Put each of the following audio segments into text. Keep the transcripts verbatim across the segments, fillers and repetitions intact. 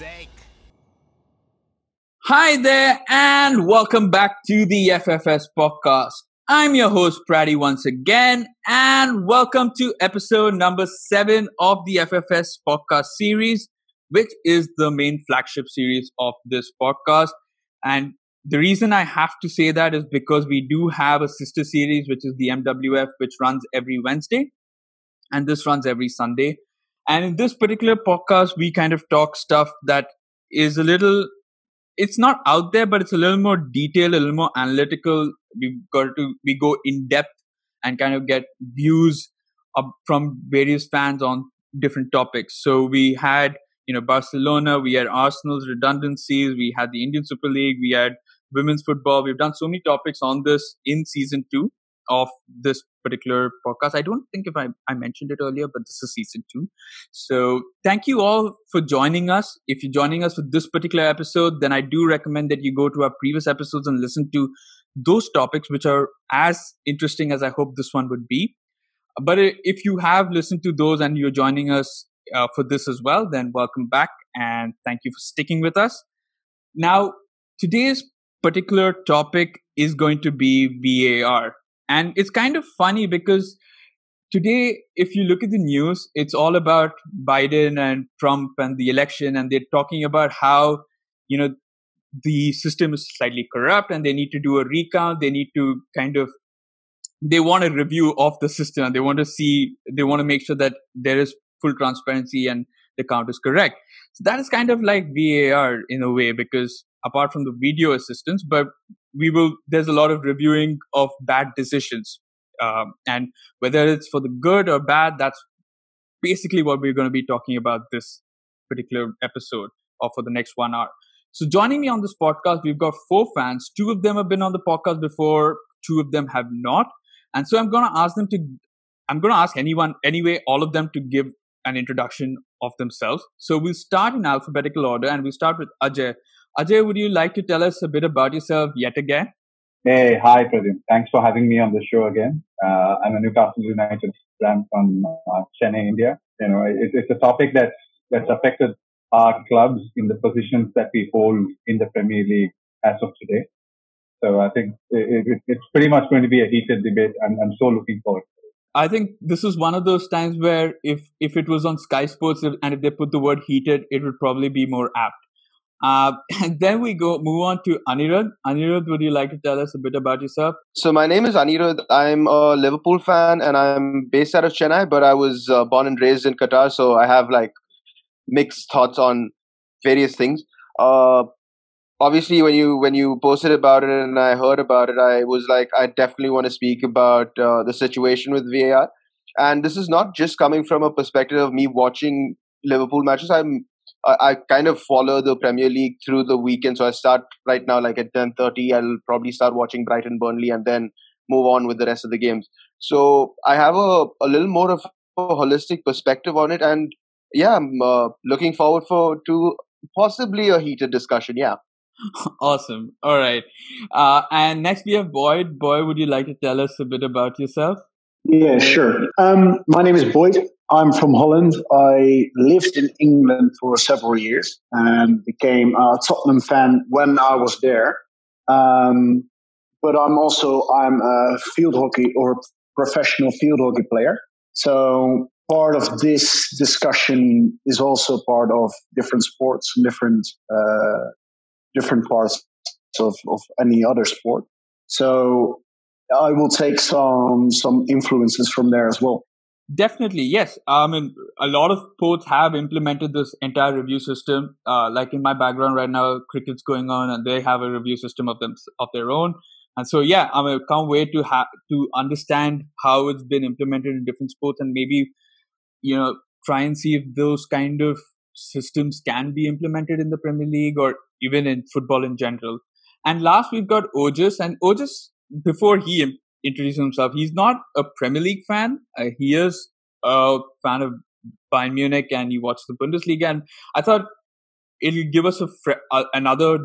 sake. Hi there and welcome back to the F F S Podcast. I'm your host Praddy once again and welcome to episode number seven of the F F S Podcast series, which is the main flagship series of this podcast. And the reason I have to say that is because we do have a sister series, which is the M W F, which runs every Wednesday and this runs every Sunday. And in this particular podcast, we kind of talk stuff that is a little, it's not out there, but it's a little more detailed, a little more analytical. We've got to, we go in depth and kind of get views up from various fans on different topics. So we had, you know, Barcelona, we had Arsenal's redundancies, we had the Indian Super League, we had women's football. We've done so many topics on this in season two of this particular podcast. I don't think if I, I mentioned it earlier, but this is season two. So thank you all for joining us. If you're joining us for this particular episode, then I do recommend that you go to our previous episodes and listen to those topics, which are as interesting as I hope this one would be. But if you have listened to those and you're joining us uh, for this as well, then welcome back and thank you for sticking with us. Now, today's particular topic is going to be V A R. And it's kind of funny because today, if you look at the news, it's all about Biden and Trump and the election. And they're talking about how, you know, the system is slightly corrupt and they need to do a recount. They need to kind of, they want a review of the system. They want to see, they want to make sure that there is full transparency and the count is correct. So that is kind of like V A R in a way, because apart from the video assistance, but we will, there's a lot of reviewing of bad decisions. Um, and whether it's for the good or bad, that's basically what we're going to be talking about this particular episode or for the next one hour. So joining me on this podcast, we've got four fans. Two of them have been on the podcast before. Two of them have not. And so I'm going to ask them to, I'm going to ask anyone, anyway, all of them to give an introduction of themselves. So we'll start in alphabetical order and we'll start with Ajay. Ajay, would you like to tell us a bit about yourself yet again? Hey, hi, Pradip. Thanks for having me on the show again. Uh, I'm a Newcastle United fan from uh, Chennai, India. You know, it, it's a topic that's, that's affected our clubs in the positions that we hold in the Premier League as of today. So I think it, it, it's pretty much going to be a heated debate. I'm, I'm so looking forward to it. I think this is one of those times where if, if it was on Sky Sports and if they put the word heated, it would probably be more apt. Uh, and then we go move on to Anirudh. Anirudh, would you like to tell us a bit about yourself? So my name is Anirudh. I'm a Liverpool fan and I'm based out of Chennai, but I was uh, born and raised in Qatar. So I have like mixed thoughts on various things. Uh, obviously, when you when you posted about it and I heard about it, I was like, I definitely want to speak about uh, the situation with V A R. And this is not just coming from a perspective of me watching Liverpool matches. I'm I kind of follow the Premier League through the weekend. So I start right now, like at ten thirty, I'll probably start watching Brighton Burnley and then move on with the rest of the games. So I have a, a little more of a holistic perspective on it. And yeah, I'm uh, looking forward for to possibly a heated discussion. Yeah. Awesome. All right. Uh, and next we have Boyd. Boyd, would you like to tell us a bit about yourself? Yeah, sure. Um, my name is Boyd. I'm from Holland. I lived in England for several years and became a Tottenham fan when I was there. Um, but I'm also I'm a field hockey or professional field hockey player. So part of this discussion is also part of different sports and different uh, different parts of, of any other sport. So I will take some some influences from there as well. Definitely, yes. I mean, a lot of sports have implemented this entire review system. Uh, like in my background right now, cricket's going on, and they have a review system of them of their own. And so, yeah, I mean, can't wait to ha- to understand how it's been implemented in different sports, and maybe you know try and see if those kind of systems can be implemented in the Premier League or even in football in general. And last, we've got Ojash, and Ojash. Before he introduced himself, he's not a Premier League fan. Uh, he is a fan of Bayern Munich and he watched the Bundesliga. And I thought it'll give us a fr- uh, another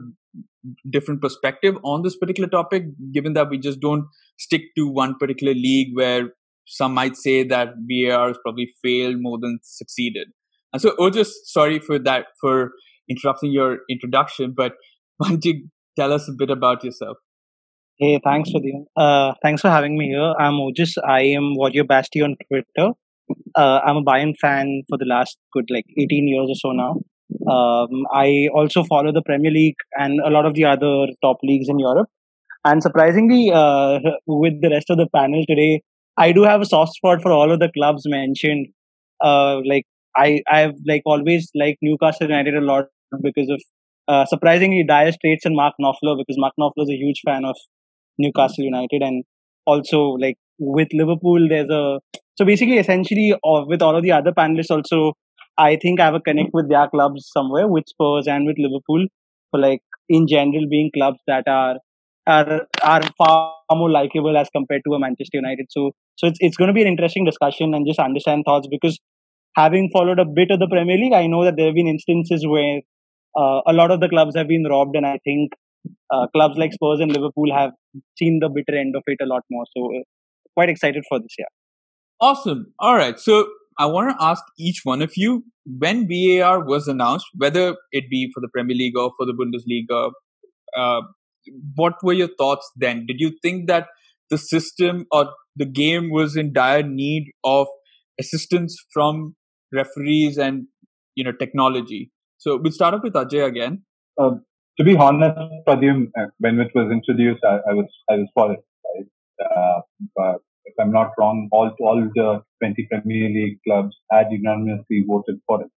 different perspective on this particular topic, given that we just don't stick to one particular league where some might say that V A R has probably failed more than succeeded. And so, Ojash, sorry for that, for interrupting your introduction, but why don't you tell us a bit about yourself? Hey, thanks for the, uh, thanks for having me here. I'm Ojash. I am Warrior Basti on Twitter. Uh, I'm a Bayern fan for the last good like eighteen years or so now. Um, I also follow the Premier League and a lot of the other top leagues in Europe. And surprisingly, uh, with the rest of the panel today, I do have a soft spot for all of the clubs mentioned. Uh, like I, I've like always liked Newcastle United a lot because of uh, surprisingly Dyer Straits and Mark Knopfler, because Mark Knopfler is a huge fan of Newcastle United, and also like with Liverpool, there's a so basically essentially uh, with all of the other panelists also. I think I have a connect with their clubs somewhere, with Spurs and with Liverpool, for like in general being clubs that are are are far more likable as compared to a Manchester United. So so it's it's going to be an interesting discussion and just understand thoughts, because having followed a bit of the Premier League, I know that there have been instances where uh, a lot of the clubs have been robbed, and I think uh, clubs like Spurs and Liverpool have seen the bitter end of it a lot more. So uh, quite excited for this year. Awesome. All right. So I want to ask each one of you, when V A R was announced, whether it be for the Premier League or for the Bundesliga, uh, what were your thoughts then? Did you think that the system or the game was in dire need of assistance from referees and, you know, technology? So we'll start off with Ajay again. Uh, to be honest, Praddy, when it was introduced, I, I was I was for it. Right? Uh, but if I'm not wrong, all all the twenty Premier League clubs had unanimously voted for it.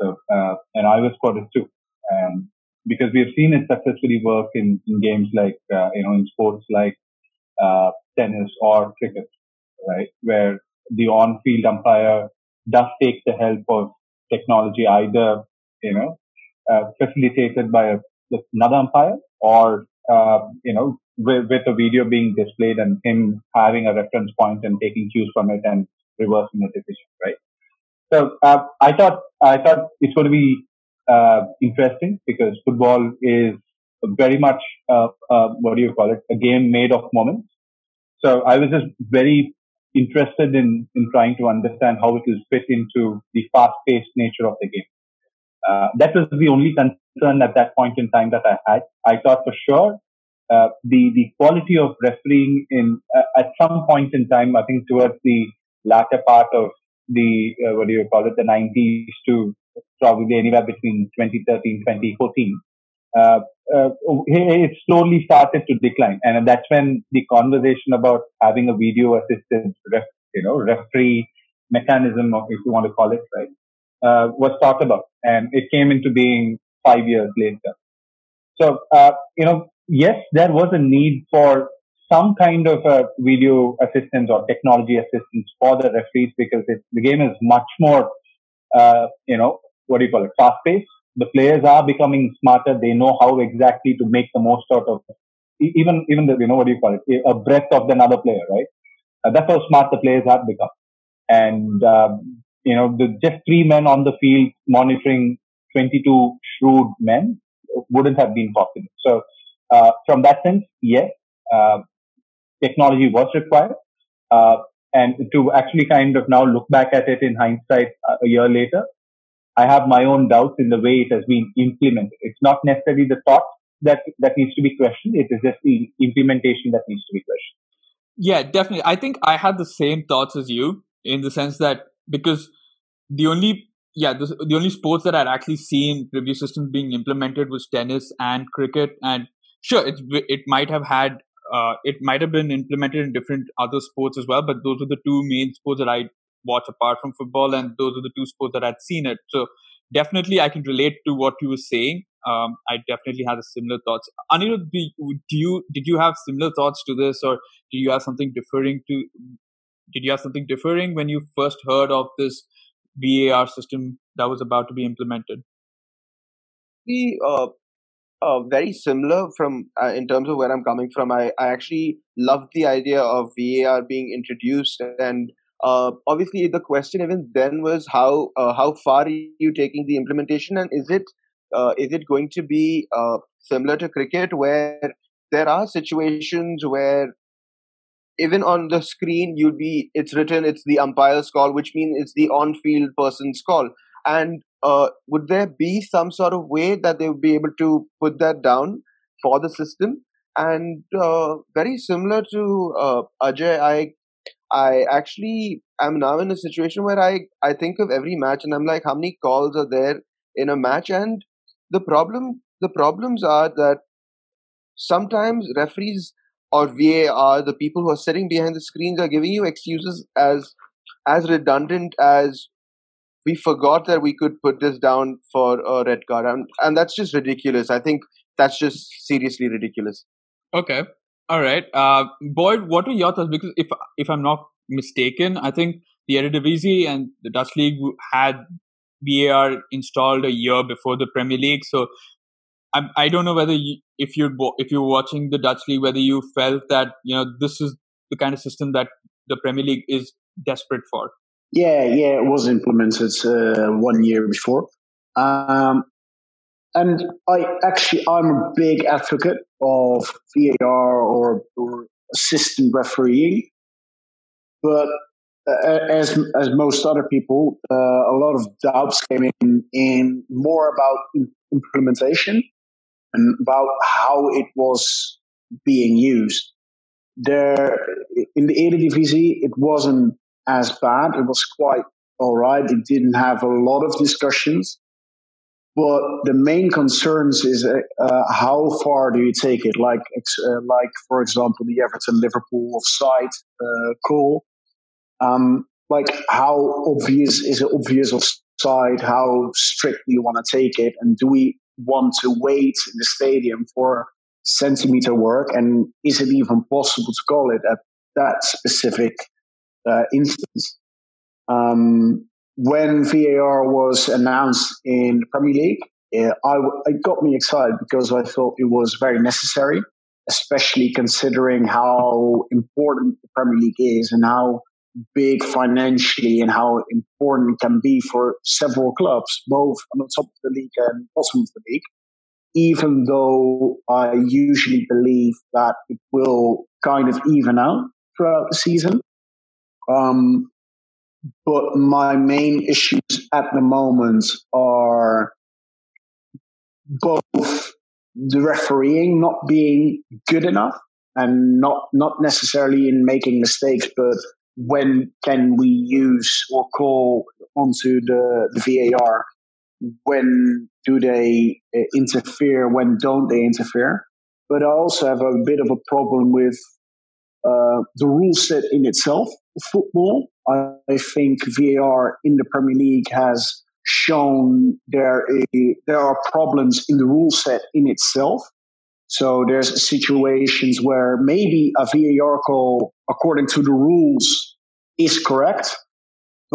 So, uh, and I was for it too. And because we have seen it successfully work in, in games like, uh, you know, in sports like uh, tennis or cricket, right? Where the on-field umpire does take the help of technology, either, you know, uh, facilitated by a, another umpire or, uh, you know, With, with a video being displayed and him having a reference point and taking cues from it and reversing the decision, right? So uh, I thought I thought it's going to be uh, interesting, because football is very much uh, uh, what do you call it? A game made of moments. So I was just very interested in in trying to understand how it will fit into the fast-paced nature of the game. Uh, that was the only concern at that point in time that I had. I thought for sure. Uh, the, the quality of refereeing in, uh, at some point in time, I think towards the latter part of the, uh, what do you call it, the nineties to probably anywhere between twenty thirteen, twenty fourteen, uh, uh, it slowly started to decline. And that's when the conversation about having a video assistant, ref, you know, referee mechanism, if you want to call it, right, uh, was thought about. And it came into being five years later. So, uh, you know, yes, there was a need for some kind of a video assistance or technology assistance for the referees, because it, the game is much more, uh, you know, what do you call it, fast-paced. The players are becoming smarter. They know how exactly to make the most out of even even the, you know, what do you call it, a breath of another player, right? Uh, that's how smart the players have become. And, um, you know, the, just three men on the field monitoring twenty-two shrewd men wouldn't have been possible. So, Uh, from that sense, yes, uh, technology was required. Uh, and to actually kind of now look back at it in hindsight uh, a year later, I have my own doubts in the way it has been implemented. It's not necessarily the thought that, that needs to be questioned. It is just the implementation that needs to be questioned. Yeah, definitely. I think I had the same thoughts as you, in the sense that because the only, yeah, the, the only sports that I'd actually seen review systems being implemented was tennis and cricket. And sure, it it might have had uh, it might have been implemented in different other sports as well, but those are the two main sports that I watch apart from football, and those are the two sports that I'd seen it. So definitely, I can relate to what you were saying. Um, I definitely had a similar thoughts. Anirudh, do you, do you did you have similar thoughts to this, or do you have something differing to? Did you have something differing when you first heard of this V A R system that was about to be implemented? The uh. Uh, very similar from uh, in terms of where I'm coming from. I, I actually loved the idea of V A R being introduced, and uh, obviously the question even then was how uh, how far are you taking the implementation, and is it uh, is it going to be uh, similar to cricket, where there are situations where even on the screen you'd be it's written it's the umpire's call, which means it's the on-field person's call, and uh, would there be some sort of way that they would be able to put that down for the system? And uh, very similar to uh, Ajay, I I actually am now in a situation where I, I think of every match and I'm like, how many calls are there in a match? And the problem the problems are that sometimes referees or V A R, the people who are sitting behind the screens, are giving you excuses as as redundant as we forgot that we could put this down for a red card. And, and that's just ridiculous. I think that's just seriously ridiculous. Okay. All right. Uh, Boyd, what are your thoughts? Because if if I'm not mistaken, I think the Eredivisie and the Dutch League had V A R installed a year before the Premier League. So I I don't know whether you, if you're if you're watching the Dutch League, whether you felt that, you know, this is the kind of system that the Premier League is desperate for. Yeah, yeah, it was implemented uh, one year before, um, and I actually I'm a big advocate of V A R or, or assistant refereeing, but uh, as as most other people, uh, a lot of doubts came in in more about implementation and about how it was being used. There in the Eredivisie, it wasn't as bad. It was quite all right. It didn't have a lot of discussions. But the main concerns is uh, uh, how far do you take it? Like, uh, like for example, the Everton-Liverpool offside uh, call. Um, like, how obvious is it? Obvious offside? How strict do you want to take it? And do we want to wait in the stadium for centimeter work? And is it even possible to call it at that specific Uh, instance? Um, when V A R was announced in the Premier League, yeah, I w- it got me excited because I thought it was very necessary, especially considering how important the Premier League is and how big financially and how important it can be for several clubs, both on the top of the league and bottom of the league, even though I usually believe that it will kind of even out throughout the season. Um, but my main issues at the moment are both the refereeing not being good enough and not, not necessarily in making mistakes, but when can we use or call onto the, the V A R? When do they interfere? When don't they interfere? But I also have a bit of a problem with Uh, the rule set in itself, football. I, I think V A R in the Premier League has shown there is, there are problems in the rule set in itself. So there's situations where maybe a V A R call, according to the rules, is correct,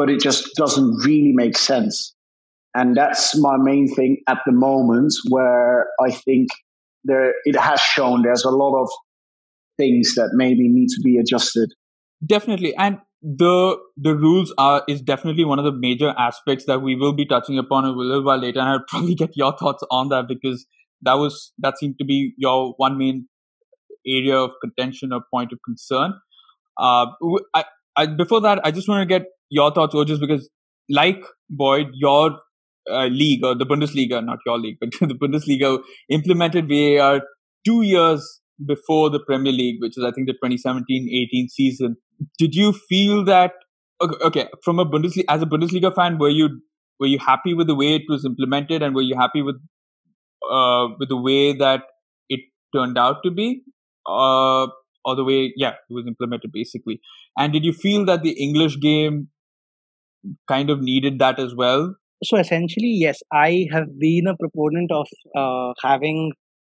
but it just doesn't really make sense. And that's my main thing at the moment, where I think there it has shown there's a lot of things that maybe need to be adjusted. Definitely. And the the rules are is definitely one of the major aspects that we will be touching upon a little while later, and I'll probably get your thoughts on that, because that was that seemed to be your one main area of contention or point of concern. Uh, I, I, before that, I just want to get your thoughts, Ojash, because like Boyd, your uh, league, or the Bundesliga, not your league, but the Bundesliga implemented V A R two years before the Premier League, which is I think the twenty seventeen eighteen season. Did you feel that, okay, from a Bundesliga, as a Bundesliga fan, were you were you happy with the way it was implemented, and were you happy with uh, with the way that it turned out to be, uh, or the way yeah it was implemented basically? And did you feel that the English game kind of needed that as well? So essentially, yes, I have been a proponent of uh, having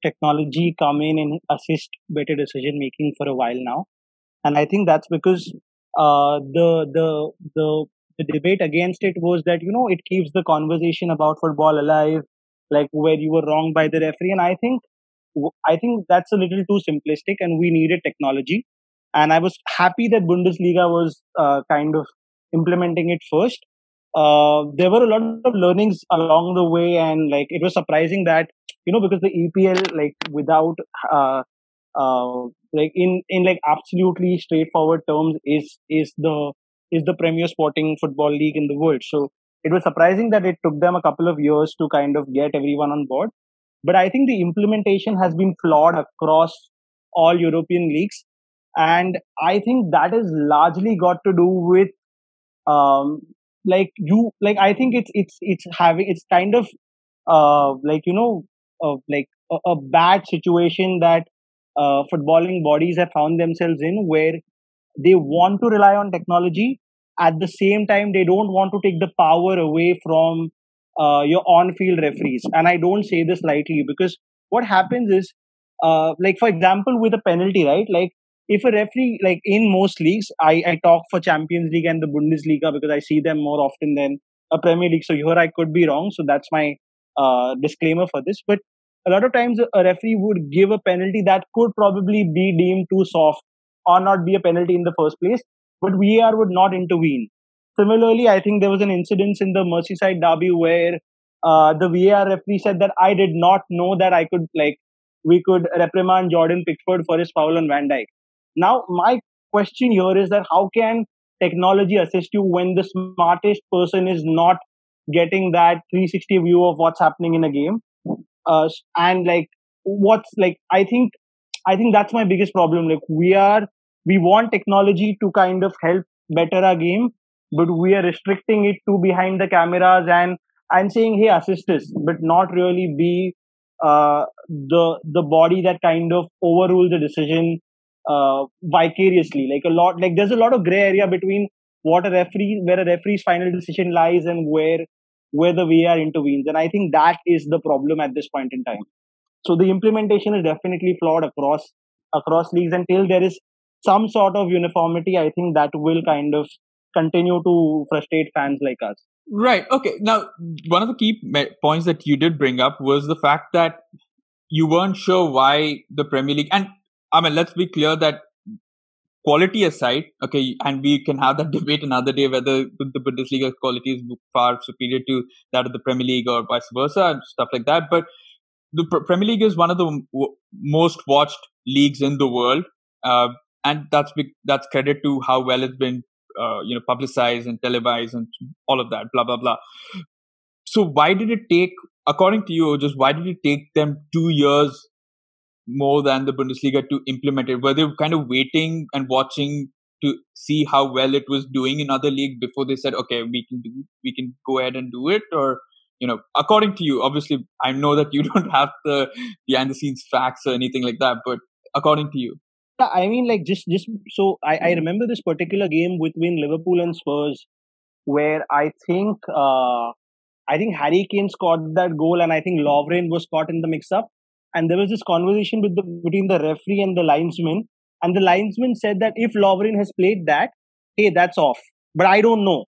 technology come in and assist better decision making for a while now, and I think that's because uh, the, the the the debate against it was that, you know, it keeps the conversation about football alive, like where you were wrong by the referee. And I think I think that's a little too simplistic, and we needed technology. And I was happy that Bundesliga was uh, kind of implementing it first. Uh, there were a lot of learnings along the way, and like it was surprising that, you know, because the E P L, like without, uh, uh, like in, in like absolutely straightforward terms, is is the is the premier sporting football league in the world. So it was surprising that it took them a couple of years to kind of get everyone on board. But I think the implementation has been flawed across all European leagues. And I think that is largely got to do with, um, like you, like, I think it's, it's, it's having, it's kind of, uh, like, you know, uh, like a, a bad situation that, uh, footballing bodies have found themselves in, where they want to rely on technology. At the same time, they don't want to take the power away from, uh, your on-field referees. And I don't say this lightly, because what happens is, uh, like, for example, with a penalty, right? Like, if a referee, like in most leagues, I, I talk for Champions League and the Bundesliga because I see them more often than a Premier League. So here I could be wrong. So that's my uh, disclaimer for this. But a lot of times a referee would give a penalty that could probably be deemed too soft or not be a penalty in the first place. But V A R would not intervene. Similarly, I think there was an incident in the Merseyside Derby where uh, the V A R referee said that I did not know that I could like we could reprimand Jordan Pickford for his foul on Van Dijk. Now, my question here is that how can technology assist you when the smartest person is not getting that three sixty view of what's happening in a game? Uh, and like, what's like, I think, I think that's my biggest problem. Like, we are, we want technology to kind of help better our game, but we are restricting it to behind the cameras and, and saying, hey, assist us, but not really be, uh, the, the body that kind of overrules the decision. Uh, vicariously, like a lot, like there's a lot of gray area between what a referee, where a referee's final decision lies and where, where the V A R intervenes. And I think that is the problem at this point in time. So the implementation is definitely flawed across, across leagues. Until there is some sort of uniformity, I think that will kind of continue to frustrate fans like us. Right. Okay. Now, one of the key points that you did bring up was the fact that you weren't sure why the Premier League, and I mean, let's be clear that quality aside, okay, and we can have that debate another day whether the Bundesliga quality is far superior to that of the Premier League or vice versa and stuff like that. But the Premier League is one of the w- most watched leagues in the world, uh, and that's big, that's credit to how well it's been, uh, you know, publicized and televised and all of that, blah blah blah. So why did it take, according to you, just why did it take them two years? More than the Bundesliga to implement it? Were they kind of waiting and watching to see how well it was doing in other leagues before they said, okay, we can do, we can go ahead and do it? Or, you know, according to you, obviously, I know that you don't have the behind the scenes facts or anything like that, but according to you. I mean, like just, just so I, I remember this particular game between Liverpool and Spurs where I think, uh, I think Harry Kane scored that goal and I think Lovren was caught in the mix up. And there was this conversation with the, between the referee and the linesman. And the linesman said that if Lovren has played that, hey, that's off. But I don't know.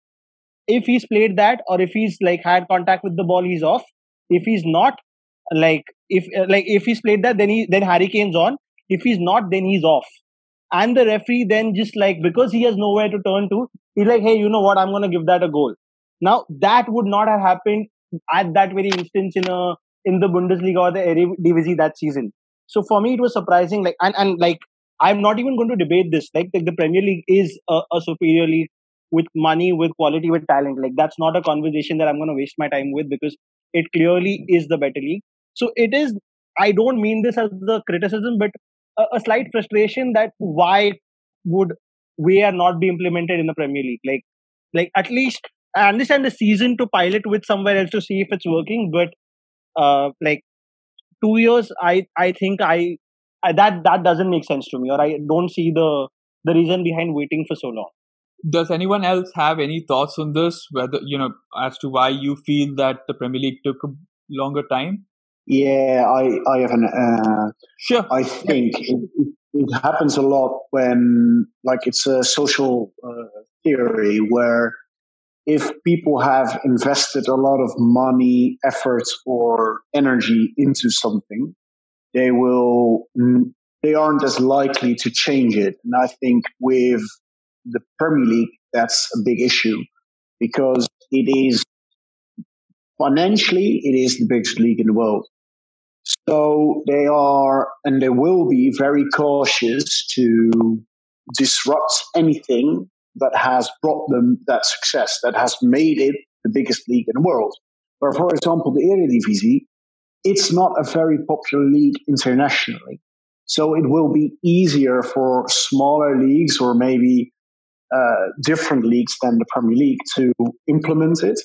If he's played that or if he's like had contact with the ball, he's off. If he's not, like if like if he's played that, then he then Harry Kane's on. If he's not, then he's off. And the referee then just like, because he has nowhere to turn to, he's like, hey, you know what? I'm going to give that a goal. Now, that would not have happened at that very instance in a in the Bundesliga or the Eredivisie that season. So for me, it was surprising. Like, and, and like, I'm not even going to debate this. Like, like the Premier League is a, a superior league with money, with quality, with talent. Like, that's not a conversation that I'm going to waste my time with because it clearly is the better league. So it is, I don't mean this as the criticism, but a, a slight frustration that why would V A R not be implemented in the Premier League? Like, like at least I understand the season to pilot with somewhere else to see if it's working, but Uh, like two years, I I think I, I that that doesn't make sense to me, or I don't see the the reason behind waiting for so long. Does anyone else have any thoughts on this? Whether you know as to why you feel that the Premier League took a longer time? Yeah, I I have an uh, sure. I think it, it happens a lot when like it's a social uh, theory where. If people have invested a lot of money, efforts, or energy into something, they will, they aren't as likely to change it. And I think with the Premier League, that's a big issue because it is financially, it is the biggest league in the world. So they are, and they will be very cautious to disrupt anything that has brought them that success, that has made it the biggest league in the world. Where, for example, the Eredivisie, it's not a very popular league internationally. So it will be easier for smaller leagues or maybe uh, different leagues than the Premier League to implement it.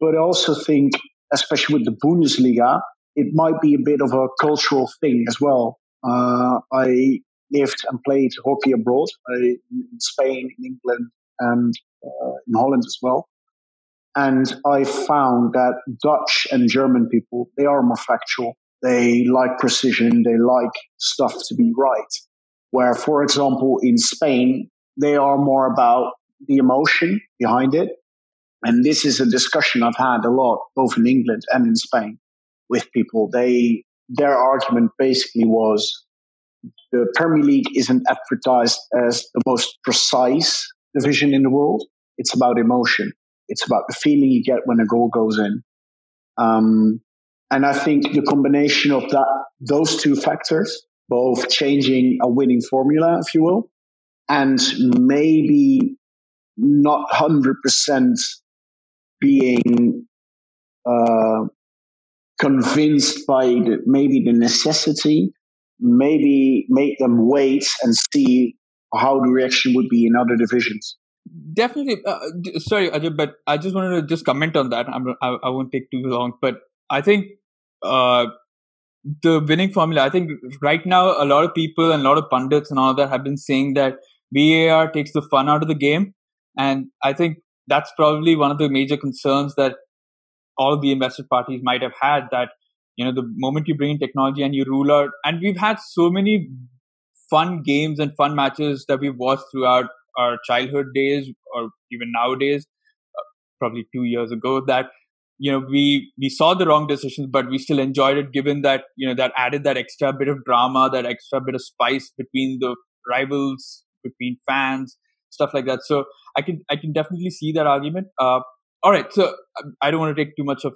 But I also think, especially with the Bundesliga, it might be a bit of a cultural thing as well. Uh, I lived and played hockey abroad, uh, in Spain, in England, and uh, in Holland as well. And I found that Dutch and German people, they are more factual. They like precision. They like stuff to be right. Where, for example, in Spain, they are more about the emotion behind it. And this is a discussion I've had a lot, both in England and in Spain, with people. They, their argument basically was the Premier League isn't advertised as the most precise division in the world. It's about emotion. It's about the feeling you get when a goal goes in. Um, and I think the combination of that, those two factors, both changing a winning formula, if you will, and maybe not one hundred percent being uh, convinced by the, maybe the necessity, maybe make them wait and see how the reaction would be in other divisions. Definitely. Uh, sorry, Ajay, but I just wanted to just comment on that. I'm, I, I won't take too long, but I think uh, the winning formula, I think right now a lot of people and a lot of pundits and all that have been saying that V A R takes the fun out of the game. And I think that's probably one of the major concerns that all the invested parties might have had, that, you know, the moment you bring in technology and you rule out, and we've had so many fun games and fun matches that we've watched throughout our childhood days, or even nowadays, uh, probably two years ago, that, you know, we, we saw the wrong decisions, but we still enjoyed it, given that, you know, that added that extra bit of drama, that extra bit of spice between the rivals, between fans, stuff like that. So I can, I can definitely see that argument. Uh, all right. So I don't want to take too much of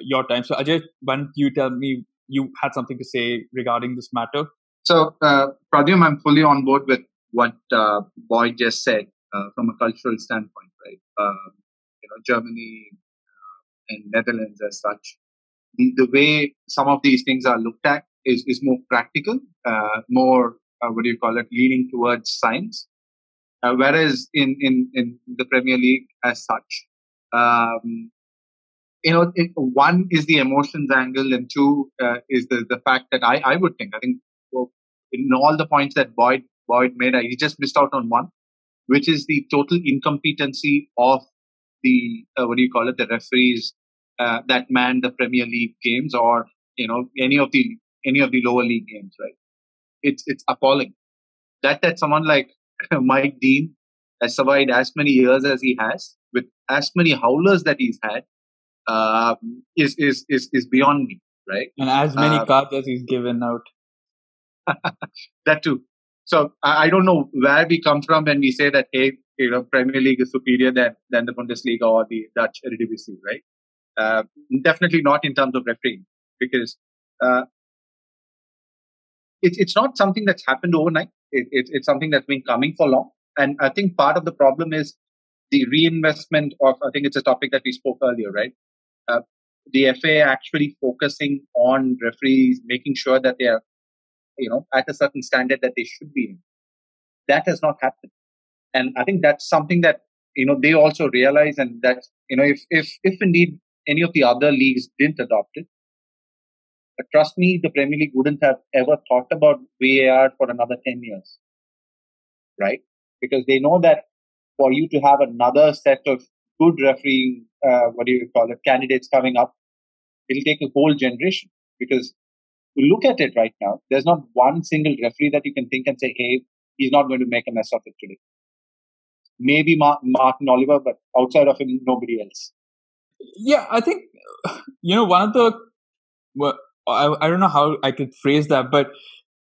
your time. So Ajay, why don't you tell me, you had something to say regarding this matter? So uh, Pradyum, I'm fully on board with what uh, Boyd just said uh, from a cultural standpoint, right? Um, you know, Germany uh, and Netherlands as such, the, the way some of these things are looked at is, is more practical, uh, more, uh, what do you call it, leaning towards science. Uh, whereas in, in, in the Premier League as such, um, you know, it, one is the emotions angle, and two uh, is the, the fact that I, I would think, I think well, in all the points that Boyd Boyd made, he just missed out on one, which is the total incompetency of the, uh, what do you call it, the referees uh, that man the Premier League games, or, you know, any of the, any of the lower league games, right? It's, it's appalling that, that someone like Mike Dean has survived as many years as he has with as many howlers that he's had, uh, is, is, is, is beyond me, right? And as many um, cards as he's given out. That too. So I don't know where we come from when we say that, hey, you know, Premier League is superior than, than the Bundesliga or the Dutch Eredivisie, right? Uh, definitely not in terms of refereeing, because uh, it, it's not something that's happened overnight. It, it, it's something that's been coming for long. And I think part of the problem is the reinvestment of, I think it's a topic that we spoke earlier, right? Uh, the F A actually focusing on referees, making sure that they are, you know, at a certain standard that they should be in. That has not happened. And I think that's something that, you know, they also realize, and that, you know, if, if, if indeed any of the other leagues didn't adopt it, but trust me, the Premier League wouldn't have ever thought about V A R for another ten years, right? Because they know that for you to have another set of good refereeing, uh, what do you call it, candidates coming up, it'll take a whole generation. Because look at it right now. There's not one single referee that you can think and say, hey, he's not going to make a mess of it today. Maybe Mar- Martin Oliver, but outside of him, nobody else. Yeah, I think, you know, one of the, well, I, I don't know how I could phrase that, but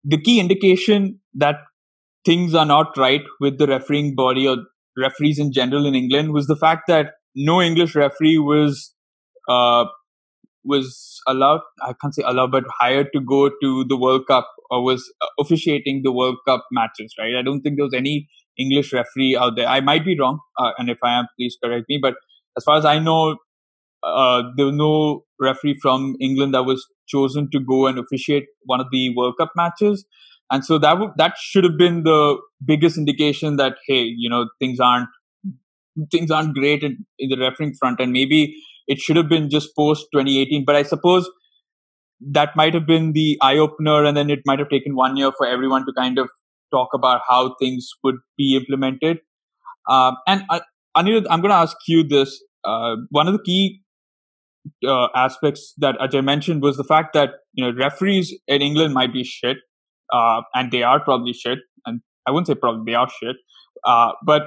the key indication that things are not right with the refereeing body or referees in general in England was the fact that no English referee was, uh, was allowed, I can't say allowed, but hired to go to the World Cup, or was officiating the World Cup matches, right? I don't think there was any English referee out there. I might be wrong, uh, and if I am, please correct me. But as far as I know, uh, there was no referee from England that was chosen to go and officiate one of the World Cup matches. And so that w- that should have been the biggest indication that, hey, you know, things aren't things aren't great in, in the refereeing front, and maybe it should have been just post twenty eighteen. But I suppose that might have been the eye opener, and then it might have taken one year for everyone to kind of talk about how things would be implemented. Um, and uh, Anirudh, I'm going to ask you this. Uh, one of the key uh, aspects that Ajay mentioned was the fact that, you know, referees in England might be shit, uh, and they are probably shit. And I wouldn't say probably, they are shit. Uh, but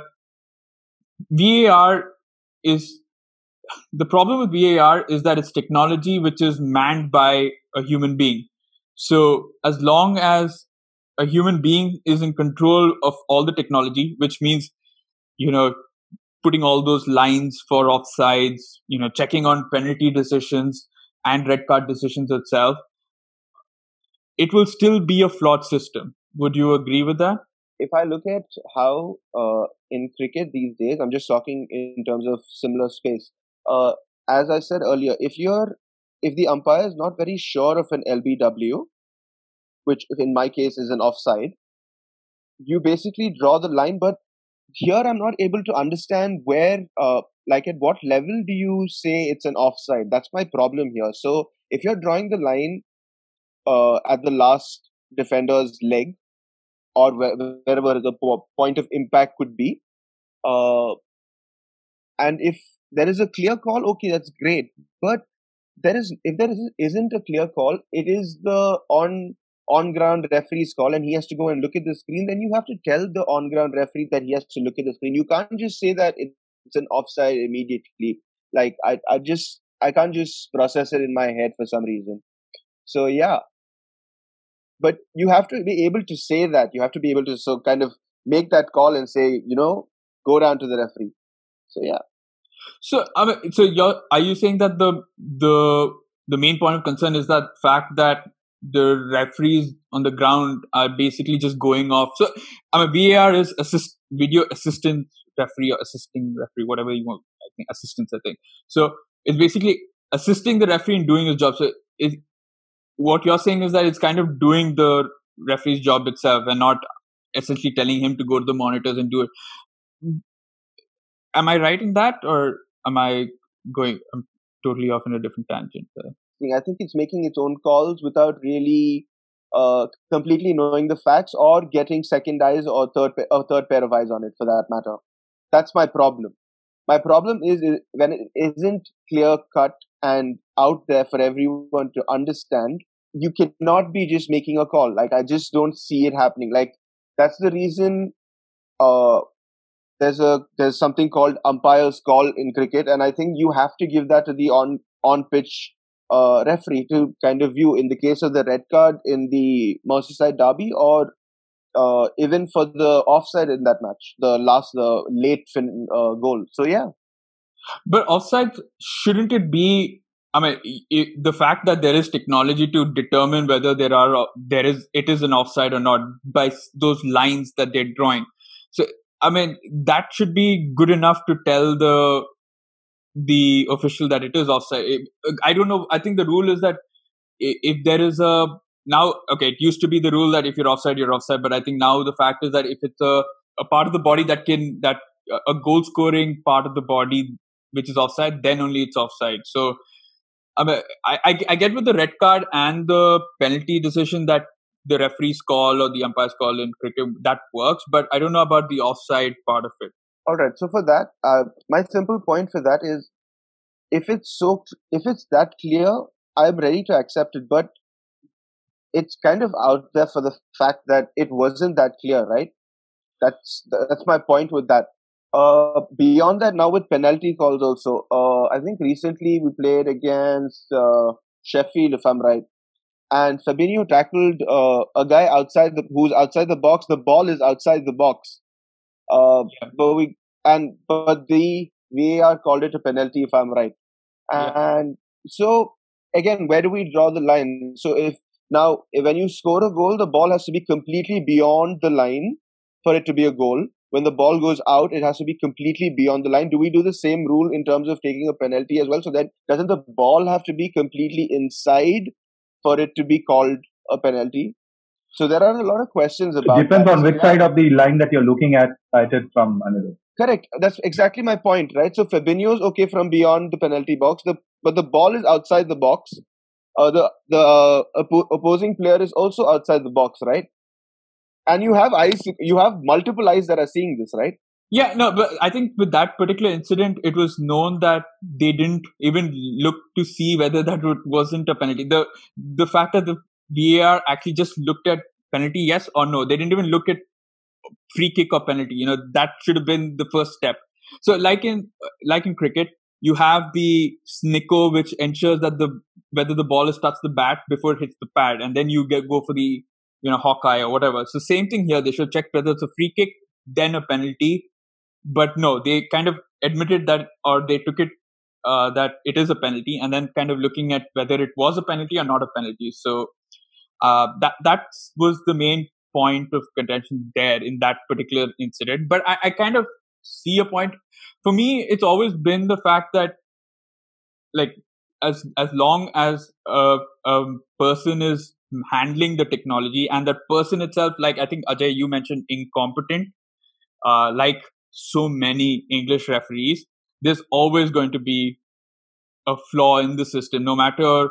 V A R is the problem with V A R is that it's technology which is manned by a human being. So as long as a human being is in control of all the technology, which means, you know, putting all those lines for offsides, you know, checking on penalty decisions and red card decisions itself, it will still be a flawed system. Would you agree with that? If I look at how uh, in cricket these days, I'm just talking in terms of similar space. Uh, as I said earlier, if you're if the umpire is not very sure of an L B W, which in my case is an offside, you basically draw the line. But here I'm not able to understand where, uh, like at what level do you say it's an offside? That's my problem here. So if you're drawing the line uh, at the last defender's leg, or wherever the point of impact could be, uh, and if there is a clear call, okay, that's great. But there is, if there is, isn't a clear call, it is the on on ground referee's call, and he has to go and look at the screen. Then you have to tell the on ground referee that he has to look at the screen. You can't just say that it's an offside immediately. Like I, I just I can't just process it in my head for some reason. So yeah. But you have to be able to say that. You have to be able to so kind of make that call and say, you know, go down to the referee. So yeah. So I mean, so you're, are you saying that the the the main point of concern is that fact that the referees on the ground are basically just going off? So I mean, V A R is assist video assistant referee or assisting referee, whatever you want. I think assistance. I think so. It's basically assisting the referee in doing his job. So is what you're saying is that it's kind of doing the referee's job itself and not essentially telling him to go to the monitors and do it. Am I right in that, or am I going I'm totally off in a different tangent there? I think it's making its own calls without really uh, completely knowing the facts or getting second eyes or third or third pair of eyes on it, for that matter. That's my problem. My problem is when it isn't clear cut and out there for everyone to understand, you cannot be just making a call. Like, I just don't see it happening. Like, that's the reason uh, there's a there's something called umpire's call in cricket, and I think you have to give that to the on on pitch uh, referee to kind of view. In the case of the red card in the Merseyside Derby, or uh, even for the offside in that match, the last the late fin, uh, goal. So yeah. But offside, shouldn't it be, I mean, it, the fact that there is technology to determine whether there are, there is, it is an offside or not by those lines that they're drawing. So, I mean, that should be good enough to tell the, the official that it is offside. It, I don't know. I think the rule is that if there is a, now, okay, it used to be the rule that if you're offside, you're offside. But I think now the fact is that if it's a, a part of the body that can, that a goal scoring part of the body, which is offside, then only it's offside. So I mean, I, I, I get with the red card and the penalty decision that the referee's call or the umpire's call in cricket, that works, but I don't know about the offside part of it. All right. So for that, uh, my simple point for that is, if it's so, if it's that clear, I'm ready to accept it, but it's kind of out there for the fact that it wasn't that clear, right? That's, that's my point with that. Uh, beyond that, now with penalty calls also, uh, I think recently we played against uh, Sheffield, if I'm right, and Fabinho tackled uh, a guy outside the who's outside the box. The ball is outside the box, uh, yeah. but we and but the V A R called it a penalty, if I'm right. And yeah. So again, where do we draw the line? So if now when you score a goal, the ball has to be completely beyond the line for it to be a goal. when the ball goes out, it has to be completely beyond the line. Do we do the same rule in terms of taking a penalty as well? So then doesn't the ball have to be completely inside for it to be called a penalty? So there are a lot of questions about it. Depends that. on which side of the line that you're looking at, at it from Anirudh. Correct. That's exactly my point, right? So Fabinho's okay from beyond the penalty box, the, but the ball is outside the box. Uh, the the uh, oppo- opposing player is also outside the box, right? And you have eyes, you have multiple eyes that are seeing this, right? Yeah, no, but I think with that particular incident, it was known that they didn't even look to see whether that wasn't a penalty. The the fact that the V A R actually just looked at penalty, yes or no, they didn't even look at free kick or penalty. You know, that should have been the first step. So, like in like in cricket, you have the snicko, which ensures that the whether the ball has touched the bat before it hits the pad, and then you get, go for the you know Hawkeye or whatever. So same thing here. They should check whether it's a free kick, then a penalty. But no, they kind of admitted that, or they took it uh, that it is a penalty, and then kind of looking at whether it was a penalty or not a penalty. So uh, that that was the main point of contention there in that particular incident. But I, I kind of see a point. For me, it's always been the fact that, like, as as long as a, a person is handling the technology and that person itself, like I think Ajay, you mentioned incompetent, uh, like so many English referees, there's always going to be a flaw in the system, no matter,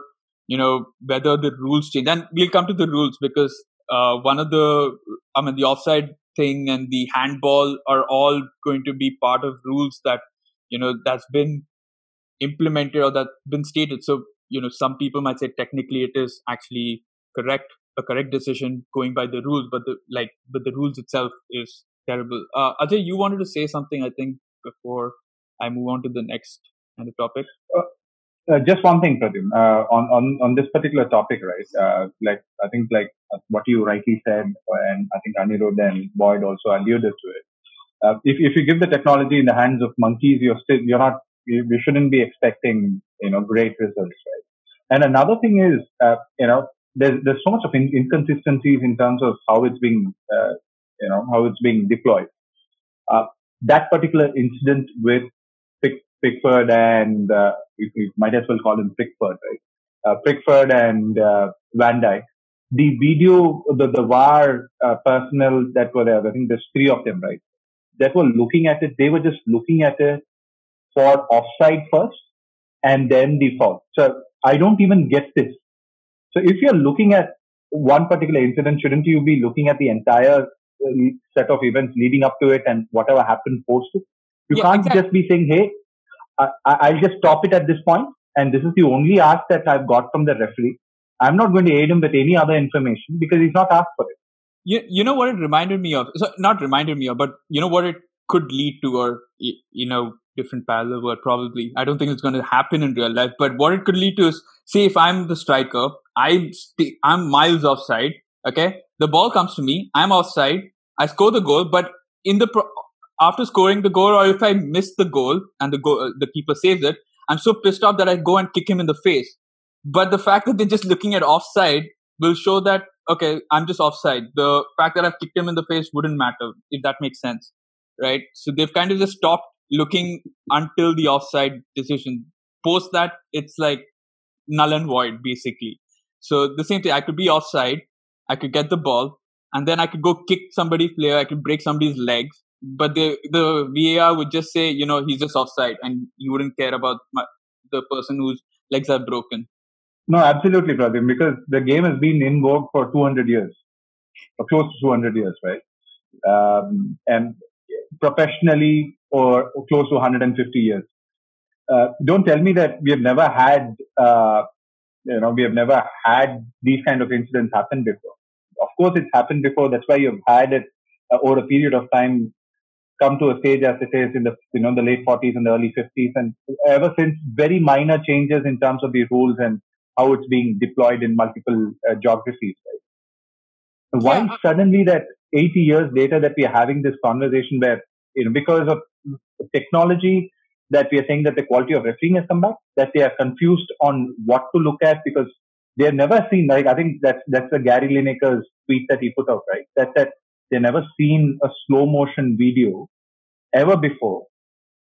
you know, whether the rules change. And we'll come to the rules because uh, one of the, I mean, the offside thing and the handball are all going to be part of rules that, you know, that's been implemented or that's been stated. So, you know, some people might say technically it is actually correct, a correct decision going by the rules, but the, like, but the rules itself is terrible. Uh, Ajay, you wanted to say something, I think, before I move on to the next kind of topic. Uh, uh, just one thing, Pradyum, uh, on, on, on this particular topic, right? Uh, like, I think like what you rightly said, and I think Anirudh and Boyd also alluded to it. Uh, if, if you give the technology in the hands of monkeys, you're still, you're not, you, you shouldn't be expecting, you know, great results, right? And another thing is, uh, you know, there's, there's so much of in- inconsistencies in terms of how it's being, uh, you know, how it's being deployed. Uh, that particular incident with Pick- Pickford and, uh, you, you might as well call him Pickford, right? Uh, Pickford and, uh, Van Dijk. The video, the, the V A R, uh, personnel that were there, I think there's three of them, right? That were looking at it. They were just looking at it for offside first and then the foul. So I don't even get this. So if you're looking at one particular incident, shouldn't you be looking at the entire set of events leading up to it and whatever happened post it? You yeah, can't exactly. just be saying, hey, I, I'll just stop it at this point, and this is the only ask that I've got from the referee. I'm not going to aid him with any other information because he's not asked for it. You, you know what it reminded me of? So not reminded me of, but you know what it could lead to, or, you know, different parallel world probably. I don't think it's going to happen in real life, but what it could lead to is, say if I'm the striker, I'm st- I'm miles offside, okay? The ball comes to me, I'm offside, I score the goal, but in the pro- after scoring the goal, or if I miss the goal and the goal, the keeper saves it, I'm so pissed off that I go and kick him in the face. But the fact that they're just looking at offside will show that, okay, I'm just offside. The fact that I've kicked him in the face wouldn't matter, if that makes sense, right? So they've kind of just stopped looking until the offside decision. Post that, it's like null and void, basically. So the same thing, I could be offside, I could get the ball, and then I could go kick somebody's player, I could break somebody's legs, but the the V A R would just say, you know, he's just offside, and you wouldn't care about my, the person whose legs are broken. No, absolutely, Pradyum, because the game has been in vogue for two hundred years, or close to two hundred years, right? Um, and professionally, or close to one hundred fifty years. Uh, don't tell me that we have never had, uh, you know, we have never had these kind of incidents happen before. Of course, it's happened before. That's why you've had it uh, over a period of time come to a stage as it is in the, you know, the late forties and the early fifties, and ever since, very minor changes in terms of the rules and how it's being deployed in multiple uh, geographies, right? Why yeah. suddenly that eighty years later that we are having this conversation where, you know, because of technology that we are saying that the quality of refereeing has come back, that they are confused on what to look at because they have never seen, like, I think that's, that's the Gary Lineker's tweet that he put out, right? That, that They never seen a slow motion video ever before.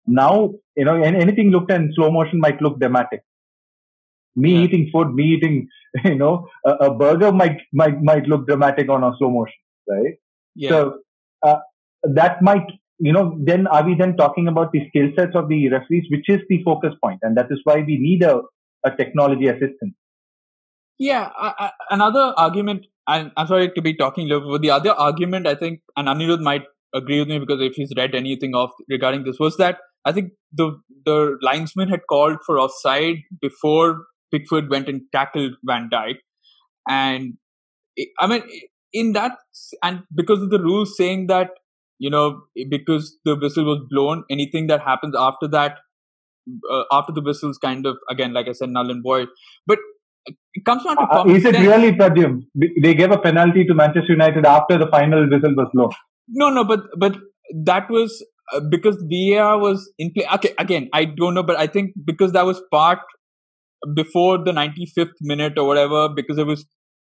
Now, you know, anything looked in slow motion might look dramatic. Me yeah. eating food, me eating, you know, a, a burger might, might, might look dramatic on a slow motion, right? Yeah. So, uh, that might, you know, then are we then talking about the skill sets of the referees, which is the focus point, and that is why we need a, a technology assistant. Yeah, I, I, another argument, and I'm sorry to be talking a little, but the other argument, I think, and Anirudh might agree with me because if he's read anything off regarding this, was that I think the the linesman had called for offside before Pickford went and tackled Van Dijk. And I mean, in that, and because of the rules saying that, you know, because the whistle was blown, anything that happens after that, uh, after the whistle's kind of, again, like I said, null and void. But it comes down to uh, is it really, Praddy? They gave a penalty to Manchester United after the final whistle was blown. No, no, but but that was uh, because V A R was in play. Okay, again, I don't know, but I think because that was part before the ninety-fifth minute or whatever, because it was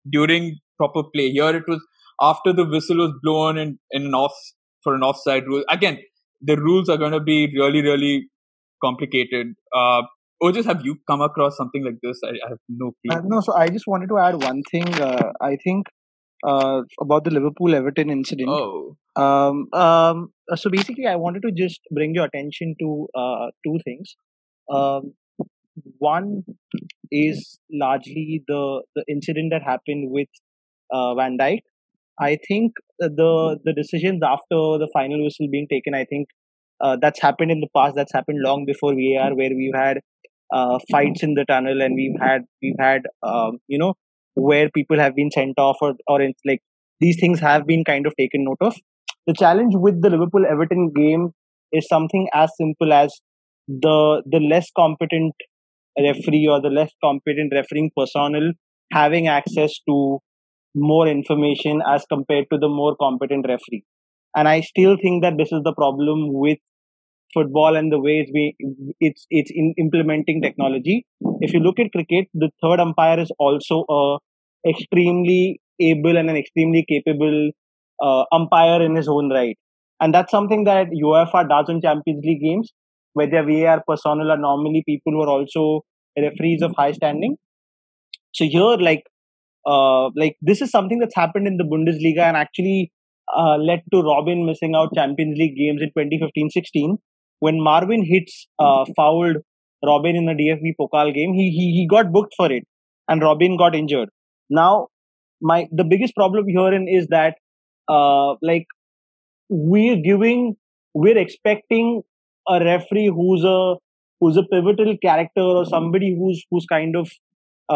during proper play. Here it was after the whistle was blown and in, in an off for an offside rule. Again, the rules are going to be really, really complicated. Uh, Ojash, have you come across something like this? I, I have no clue. Uh, no, so I just wanted to add one thing. Uh, I think. Uh, about the Liverpool Everton incident. Oh. Um, um, so basically, I wanted to just bring your attention to uh, two things. Um, one is largely the, the incident that happened with uh, Van Dijk. I think the the decisions after the final whistle being taken, I think uh, that's happened in the past. That's happened long before V A R, where we've had uh, fights in the tunnel, and we've had we've had um, you know. where people have been sent off, or, or in, like these things have been kind of taken note of. The challenge with the Liverpool Everton game is something as simple as the the less competent referee or the less competent refereeing personnel having access to more information as compared to the more competent referee. And I still think that this is the problem with football and the ways we it's it's in implementing technology. If you look at cricket, the third umpire is also a extremely able and an extremely capable uh, umpire in his own right, and that's something that UEFA does in Champions League games, where their V A R personnel are normally people who are also referees of high standing. So here, like, uh, like this is something that's happened in the Bundesliga and actually uh, led to Robin missing out Champions League games in twenty fifteen sixteen. When Marvin Hitz uh, fouled Robin in the D F B Pokal game, he, he he got booked for it, and Robin got injured. Now, my the biggest problem herein is that, uh, like, we're giving, we're expecting a referee who's a who's a pivotal character or somebody who's who's kind of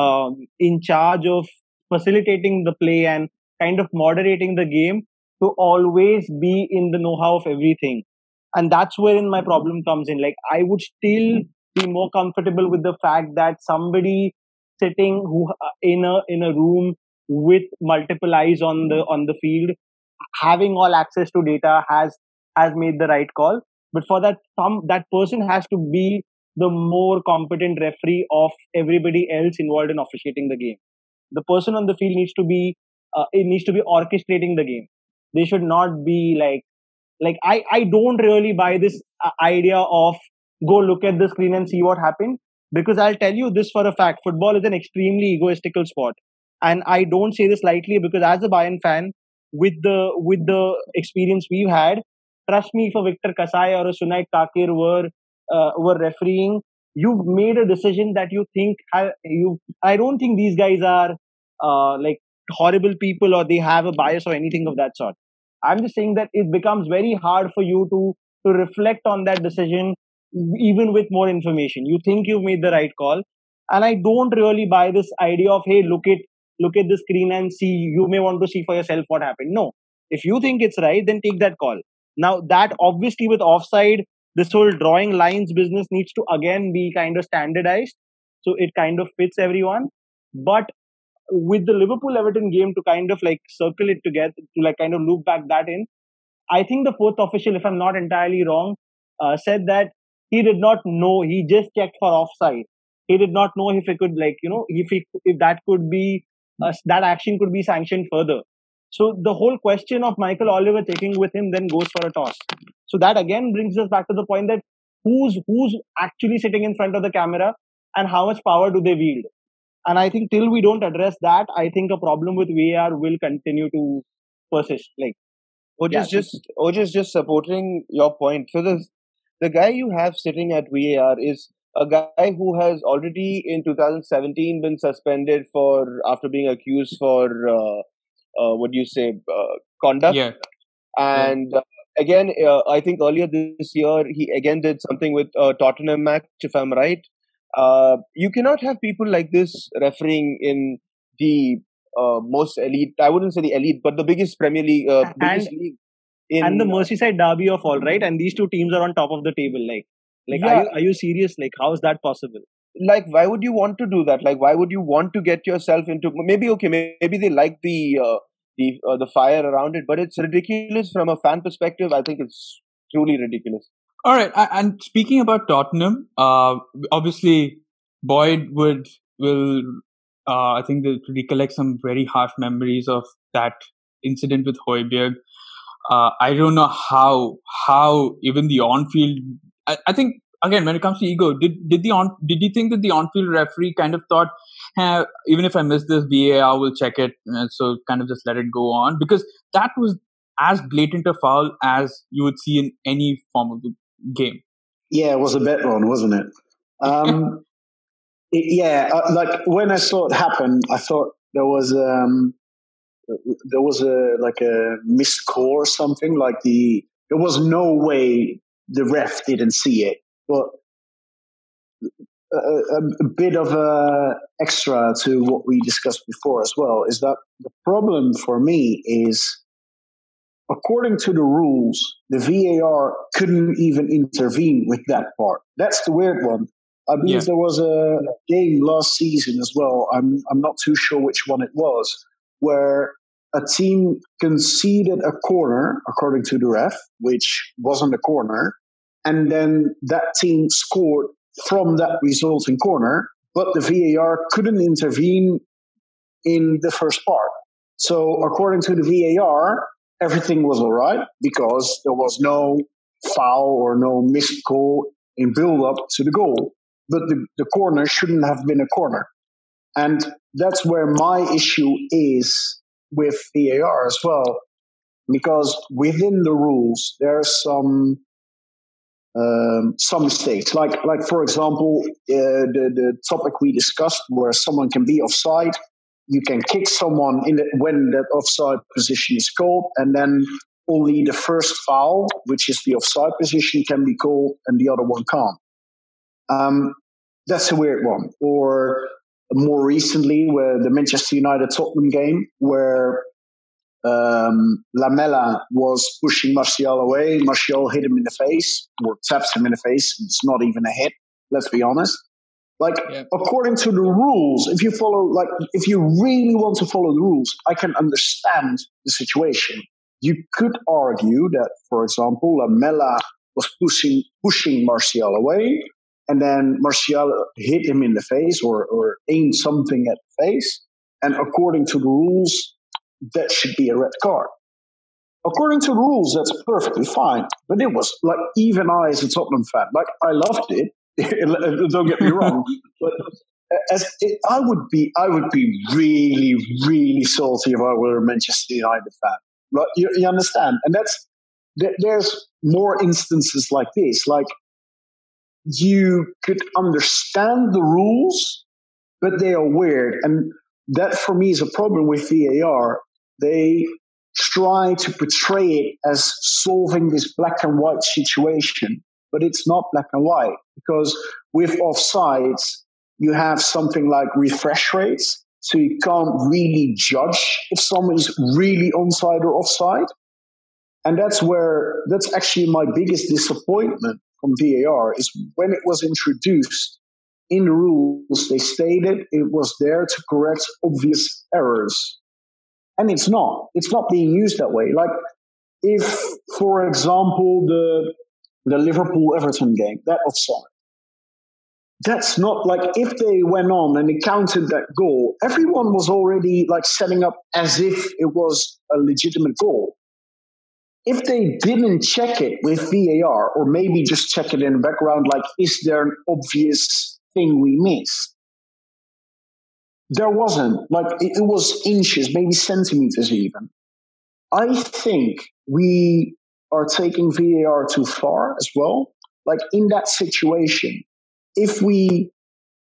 um, in charge of facilitating the play and kind of moderating the game to always be in the know-how of everything. And that's wherein my problem comes in. Like, I would still be more comfortable with the fact that somebody sitting who in a in a room with multiple eyes on the on the field, having all access to data, has has made the right call. But for that, some that person has to be the more competent referee of everybody else involved in officiating the game. The person on the field needs to be uh, it needs to be orchestrating the game. They should not be like. Like, I, I don't really buy this idea of go look at the screen and see what happened, because I'll tell you this for a fact. Football is an extremely egoistical sport. And I don't say this lightly, because as a Bayern fan, with the with the experience we've had, trust me, if a Victor Kasai or a Sunay Takir were, uh, were refereeing, you've made a decision that you think, you. I don't think these guys are uh, like horrible people or they have a bias or anything of that sort. I'm just saying that it becomes very hard for you to, to reflect on that decision, even with more information. You think you've made the right call. And I don't really buy this idea of, hey, look at, look at the screen and see, you may want to see for yourself what happened. No, if you think it's right, then take that call. Now, that obviously with offside, this whole drawing lines business needs to again be kind of standardized. So it kind of fits everyone. But with the Liverpool Everton game, to kind of like circle it together, to like kind of loop back that in, I think the fourth official, if I'm not entirely wrong, uh, said that he did not know. He just checked for offside. He did not know if it could, like, you know, if he, if that could be uh, that action could be sanctioned further. So the whole question of Michael Oliver taking with him then goes for a toss. So that again brings us back to the point that who's who's actually sitting in front of the camera and how much power do they wield? And I think till we don't address that, I think a problem with V A R will continue to persist. Like, Ojash, yeah, just Ojash just supporting your point. So the the guy you have sitting at V A R is a guy who has already in two thousand seventeen been suspended for after being accused for uh, uh, what do you say uh, conduct, yeah. and yeah. Uh, again uh, I think earlier this year he again did something with uh, Tottenham match, if I'm right. Uh, you cannot have people like this refereeing in the uh, most elite, I wouldn't say the elite, but the biggest Premier League, uh, biggest and, league in, and the Merseyside Derby of all, right? And these two teams are on top of the table, like, like yeah. are you, are you serious? Like, how is that possible? Like, why would you want to do that? Like, why would you want to get yourself into? Maybe okay, maybe they like the uh, the uh, the fire around it, but it's ridiculous from a fan perspective. I think it's truly ridiculous. All right, and speaking about Tottenham, uh, obviously Boyd would will uh, I think they recollect some very harsh memories of that incident with Hojbjerg. Uh, I don't know how how even the on-field. I, I think again when it comes to ego, did did the on did you think that the on-field referee kind of thought, hey, even if I miss this, V A R will check it, so kind of just let it go on, because that was as blatant a foul as you would see in any form of the game. Yeah, it was a bit wrong, wasn't it? Um, it yeah, uh, like when I saw it happen, I thought there was um, there was a like a missed call or something. Like the there was no way the ref didn't see it, but a, a, a bit of a extra to what we discussed before as well is that the problem for me is, according to the rules, the V A R couldn't even intervene with that part. That's the weird one. I believe yeah. there was a game last season as well. I'm I'm not too sure which one it was, where a team conceded a corner, according to the ref, which wasn't a corner, and then that team scored from that resulting corner, but the V A R couldn't intervene in the first part. So according to the V A R, everything was all right because there was no foul or no missed call in build-up to the goal. But the, the corner shouldn't have been a corner. And that's where my issue is with V A R as well, because within the rules, there are some um, some mistakes. Like, like for example, uh, the, the topic we discussed where someone can be offside. You can kick someone in the, when that offside position is called, and then only the first foul, which is the offside position, can be called, and the other one can't. Um, that's a weird one. Or more recently, where the Manchester United Tottenham game, where um, Lamela was pushing Martial away, Martial hit him in the face, or taps him in the face. It's not even a hit. Let's be honest. Like, yeah. according to the rules, if you follow, like, if you really want to follow the rules, I can understand the situation. You could argue that, for example, Lamela was pushing pushing Martial away, and then Martial hit him in the face or, or aimed something at the face. And according to the rules, that should be a red card. According to the rules, that's perfectly fine. But it was, like, even I as a Tottenham fan, like, I loved it. Don't get me wrong, but as it, I would be, I would be really, really salty if I were a Manchester United fan. Right? You, you understand? And that's there, there's more instances like this. Like, you could understand the rules, but they are weird, and that for me is a problem with V A R. They try to portray it as solving this black and white situation. But it's not black and white, because with offsides, you have something like refresh rates. So you can't really judge if someone is really onside or offside. And that's where, that's actually my biggest disappointment from V A R is when it was introduced in the rules, they stated it was there to correct obvious errors. And it's not. It's not being used that way. Like if, for example, the... the Liverpool Everton game, that offside. that's not like if they went on and they counted that goal, everyone was already like setting up as if it was a legitimate goal. If they didn't check it with V A R, or maybe just check it in the background, like, is there an obvious thing we missed? There wasn't. Like, it, it was inches, maybe centimeters even. I think we are taking V A R too far as well. Like, in that situation, if we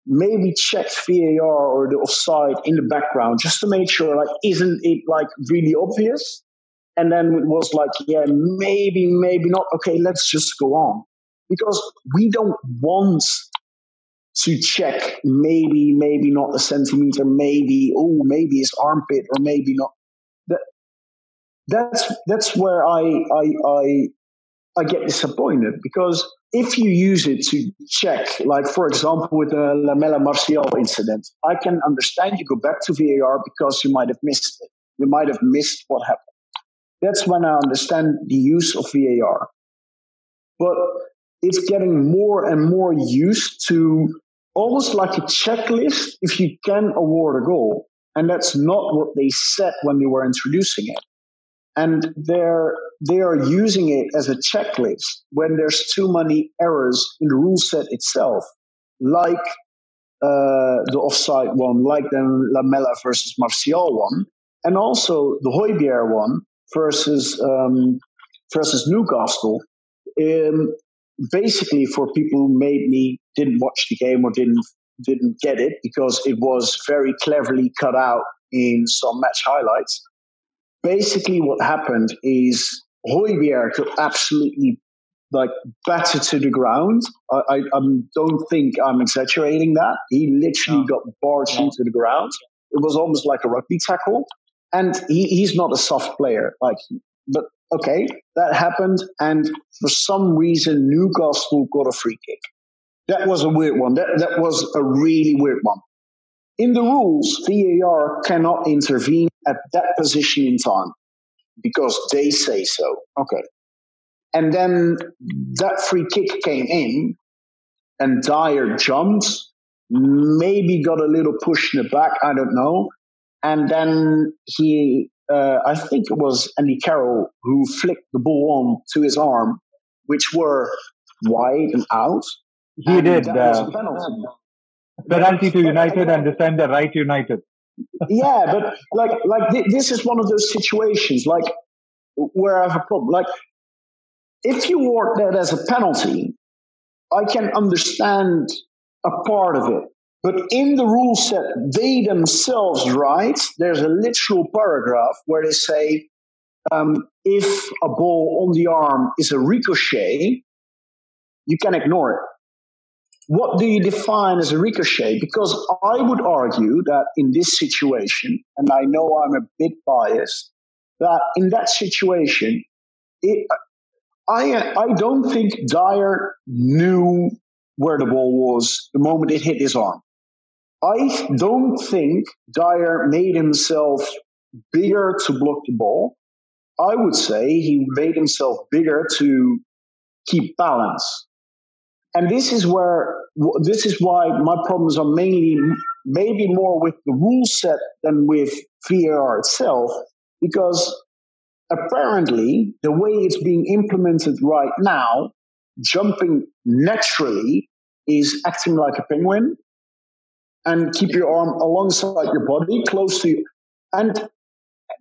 maybe checked V A R or the offside in the background just to make sure, like, isn't it, like, really obvious? And then it was like, yeah, maybe, maybe not. Okay, let's just go on. Because we don't want to check maybe, maybe not a centimeter, maybe, oh, maybe his armpit or maybe not. That, that's that's where I, I, I, I get disappointed. Because if you use it to check, like, for example, with the Lamela Martial incident, I can understand you go back to V A R because you might have missed it. You might have missed what happened. That's when I understand the use of V A R. But it's getting more and more used to almost like a checklist if you can award a goal. And that's not what they said when they were introducing it. And they're, they are using it as a checklist when there's too many errors in the rule set itself, like uh, the offside one, like the Lamela versus Martial one, and also the Hojbjerg one, versus um, versus Newcastle, um, basically for people who maybe didn't watch the game or didn't didn't get it because it was very cleverly cut out in some match highlights. Basically, what happened is Hojbjerg could absolutely like batter to the ground. I, I, I don't think I'm exaggerating that. He literally no. got barged no. into the ground. It was almost like a rugby tackle. And he, he's not a soft player. Like, but okay, that happened. And for some reason, Newcastle got a free kick. That was a weird one. That, that was a really weird one. In the rules, V A R cannot intervene at that position in time because they say so. Okay. And then that free kick came in and Dyer jumped, maybe got a little push in the back. I don't know. And then he, uh, I think it was Andy Carroll who flicked the ball on to his arm, which were wide and out. He and did. That uh, was a penalty. Penalty to United and defender right United. Yeah, but like, like th- this is one of those situations, like where I have a problem. Like, if you award that as a penalty, I can understand a part of it. But in the rule set, they themselves write, there's a literal paragraph where they say, um, if a ball on the arm is a ricochet, you can ignore it. What do you define as a ricochet? Because I would argue that in this situation, and I know I'm a bit biased, that in that situation, it, I, I don't think Dyer knew where the ball was the moment it hit his arm. I don't think Dyer made himself bigger to block the ball. I would say he made himself bigger to keep balance. And this is where, this is why my problems are mainly, maybe more with the rule set than with V A R itself, because apparently the way it's being implemented right now, jumping naturally is acting like a penguin. And keep your arm alongside your body, close to you. And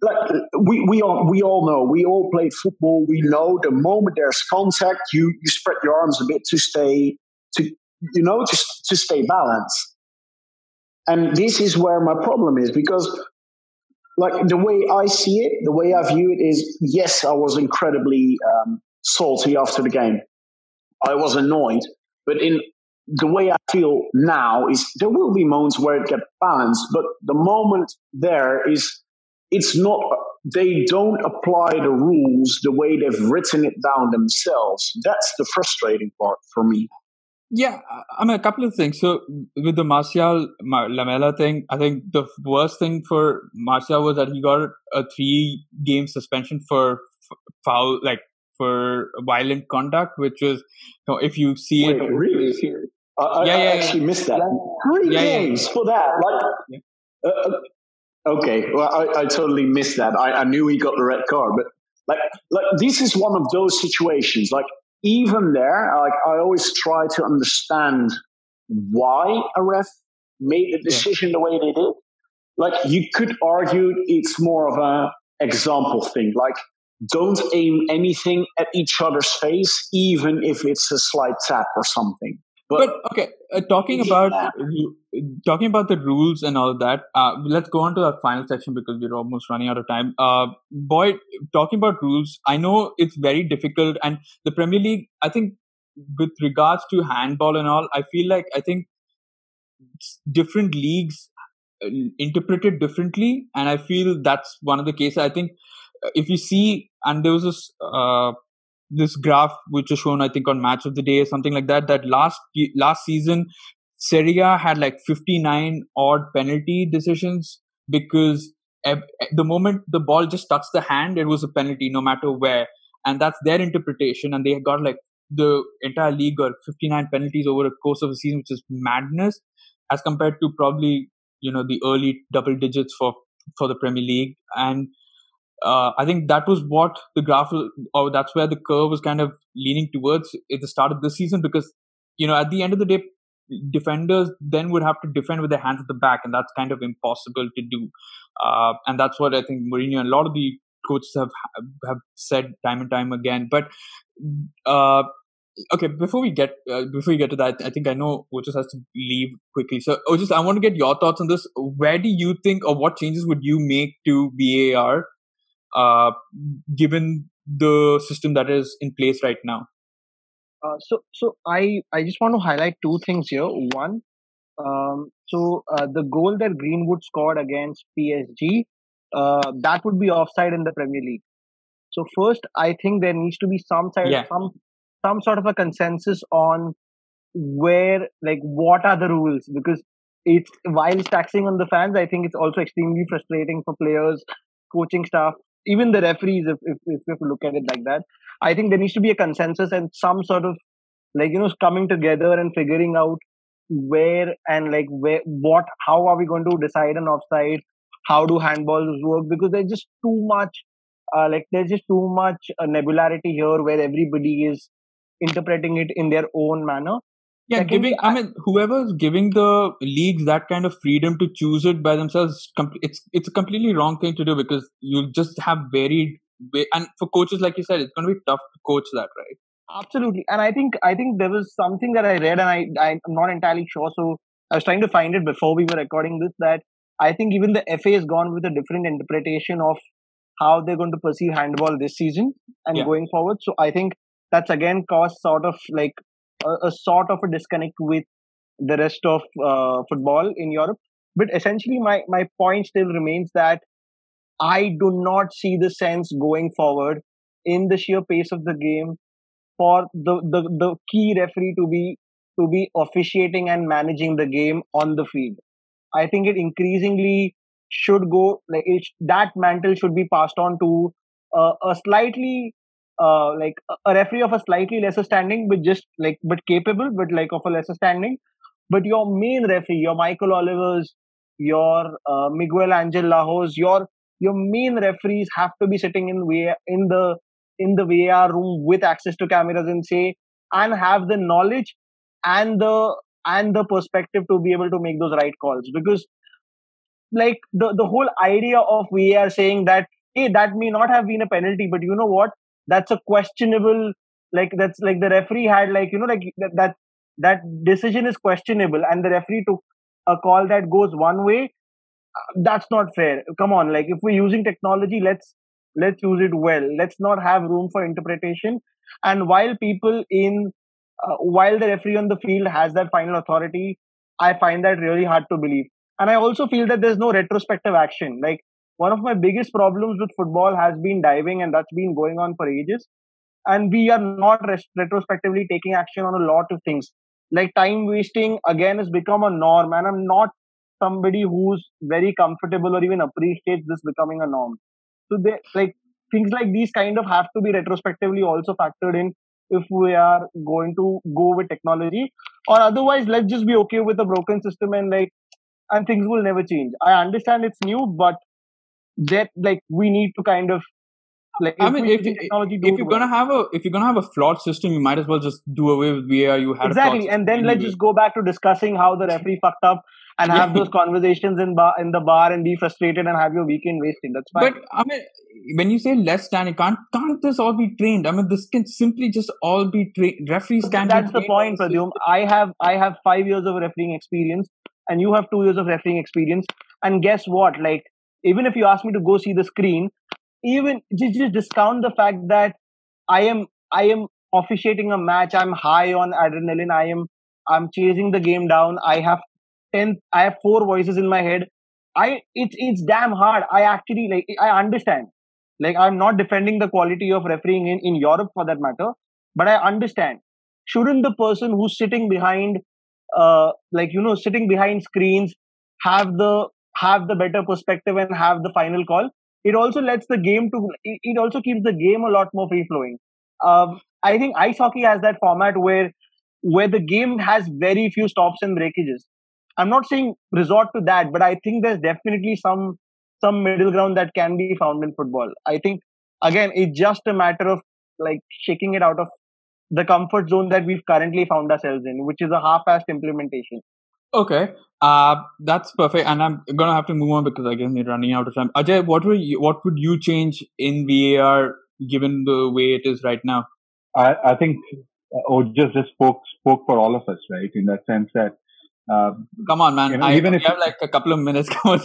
like we we all we all know, we all played football. We know the moment there's contact, you you spread your arms a bit to stay to you know to to stay balanced. And this is where my problem is, because like the way I see it, the way I view it is, yes, I was incredibly um, salty after the game. I was annoyed, but in the way I feel now is there will be moments where it gets balanced, but the moment there is, it's not, they don't apply the rules the way they've written it down themselves. That's the frustrating part for me. Yeah, I mean, a couple of things. So with the Martial Lamela thing, I think the worst thing for Martial was that he got a three game suspension for foul, like for violent conduct, which was, you know, if you see Wait, it, really? I, yeah, I, I yeah, actually yeah. missed that. Three yeah, games yeah. for that. Like, yeah. uh, okay, well, I, I totally missed that. I, I knew he got the red card, but like, like this is one of those situations. Like, even there, like I always try to understand why a ref made the decision yeah. the way they did. Like, you could argue it's more of a example thing. Like, don't aim anything at each other's face, even if it's a slight tap or something. But, but okay, uh, talking about uh, talking about the rules and all that, uh, let's go on to our final section because we're almost running out of time. Uh, Boyd, talking about rules, I know it's very difficult, and the Premier League, I think, with regards to handball and all, I feel like I think different leagues interpreted differently, and I feel that's one of the cases. I think if you see, and there was this uh, this graph which is shown, I think, on Match of the Day or something like that, that last last season Serie A had like fifty-nine odd penalty decisions, because the moment the ball just touched the hand, it was a penalty no matter where, and that's their interpretation, and they got like the entire league got fifty-nine penalties over a course of a season, which is madness, as compared to probably, you know, the early double digits for, for the Premier League. And uh, I think that was what the graph, or that's where the curve was kind of leaning towards at the start of this season, because, you know, at the end of the day, defenders then would have to defend with their hands at the back, and that's kind of impossible to do. Uh, and that's what I think Mourinho and a lot of the coaches have, have said time and time again. But, uh, okay, before we get uh, before we get to that, I think I know Ojash has to leave quickly. So, Ojash, I want to get your thoughts on this. Where do you think, or what changes would you make to V A R, uh, given the system that is in place right now? Uh, so, so I I just want to highlight two things here. One, um, so uh, the goal that Greenwood scored against P S G, uh, that would be offside in the Premier League. So, first, I think there needs to be some side yeah. some. some sort of a consensus on where, like, what are the rules? Because it's, while it's taxing on the fans, I think it's also extremely frustrating for players, coaching staff, even the referees, if, if, if you look at it like that. I think there needs to be a consensus and some sort of, like, you know, coming together and figuring out where and, like, where, what, how are we going to decide an offside? How do handballs work? Because there's just too much, uh, like, there's just too much uh, nebularity here where everybody is interpreting it in their own manner. Yeah, Second, giving. I mean, whoever's giving the leagues that kind of freedom to choose it by themselves, it's it's a completely wrong thing to do, because you just have varied. And for coaches, like you said, it's going to be tough to coach that, right? Absolutely. And I think I think there was something that I read, and I I'm not entirely sure. So I was trying to find it before we were recording this. That I think even the F A has gone with a different interpretation of how they're going to perceive handball this season and yeah. going forward. So I think that's again caused sort of like a, a sort of a disconnect with the rest of uh, football in Europe. But essentially, my, my point still remains that I do not see the sense going forward in the sheer pace of the game for the, the, the key referee to be to be officiating and managing the game on the field. I think it increasingly should go like it, that mantle should be passed on to uh, a slightly. Uh, like a referee of a slightly lesser standing, but just like but capable, but like of a lesser standing. But your main referee, your Michael Olivers, your uh, Miguel Angel Lajos, your your main referees have to be sitting in V A R, in the in the V A R room with access to cameras and say and have the knowledge and the and the perspective to be able to make those right calls. Because like the the whole idea of V A R saying that hey, that may not have been a penalty, but you know what? That's a questionable, like that's like the referee had like, you know, like that, that that decision is questionable and the referee took a call that goes one way. That's not fair. Come on, like if we're using technology, let's let's use it well. Let's not have room for interpretation. And while people in, uh, while the referee on the field has that final authority, I find that really hard to believe. And I also feel that there's no retrospective action. Like, one of my biggest problems with football has been diving, and that's been going on for ages. And we are not res- retrospectively taking action on a lot of things. Like time wasting, again, has become a norm. And I'm not somebody who's very comfortable or even appreciates this becoming a norm. So they, like things like these kind of have to be retrospectively also factored in if we are going to go with technology. Or otherwise, let's just be okay with a broken system and like, and things will never change. I understand it's new, but that like we need to kind of like. I mean, if, if, technology if you're gonna have a if you're gonna have a flawed system, you might as well just do away with V A R. You had exactly, and then let's just go back to discussing how the referee fucked up and have yeah. those conversations in bar in the bar and be frustrated and have your weekend wasted. That's fine. But I mean, when you say less than it can't can't this all be trained? I mean, this can simply just all be trained. Referees can't. That's the point, Pradyum. I have I have five years of refereeing experience. And you have two years of refereeing experience. And guess what? Like, even if you ask me to go see the screen, even just, just discount the fact that I am I am officiating a match. I'm high on adrenaline. I am I'm chasing the game down. I have ten. I have four voices in my head. I it's it's damn hard. I actually like I understand. Like I'm not defending the quality of refereeing in in Europe for that matter, but I understand. Shouldn't the person who's sitting behind Uh, like you know, sitting behind screens, have the have the better perspective and have the final call? It also lets the game to. It, it also keeps the game a lot more free flowing. Um, I think ice hockey has that format where where the game has very few stops and breakages. I'm not saying resort to that, but I think there's definitely some some middle ground that can be found in football. I think again, it's just a matter of like shaking it out of the comfort zone that we've currently found ourselves in, which is a half-assed implementation. Okay, uh, that's perfect. And I'm going to have to move on because I guess we're running out of time. Ajay, what would you, what would you change in V A R given the way it is right now? I, I think Ojash just spoke spoke for all of us, right? In that sense that... Uh, come on, man. You know, I even if have like a couple of minutes. Come on,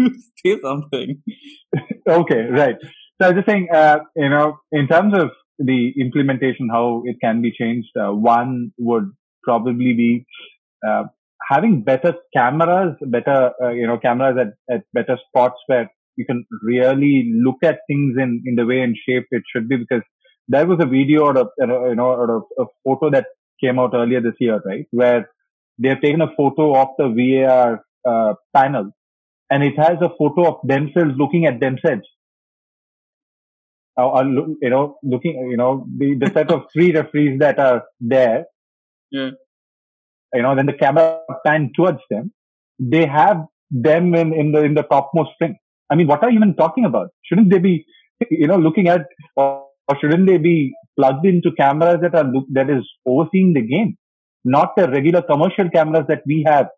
to say something. Okay, right. So I was just saying, uh, you know, in terms of the implementation, how it can be changed. Uh, one would probably be uh, having better cameras, better uh, you know cameras at, at better spots where you can really look at things in, in the way and shape it should be. Because there was a video or a you know or a, a photo that came out earlier this year, right, where they have taken a photo of the V A R uh, panel, and it has a photo of themselves looking at themselves. Are, you know, looking, you know, the, the set of three referees that are there, yeah. you know, then the camera pan towards them. They have them in, in the in the topmost string. I mean, what are you even talking about? Shouldn't they be, you know, looking at, or, or shouldn't they be plugged into cameras that are look, that is overseeing the game, not the regular commercial cameras that we have?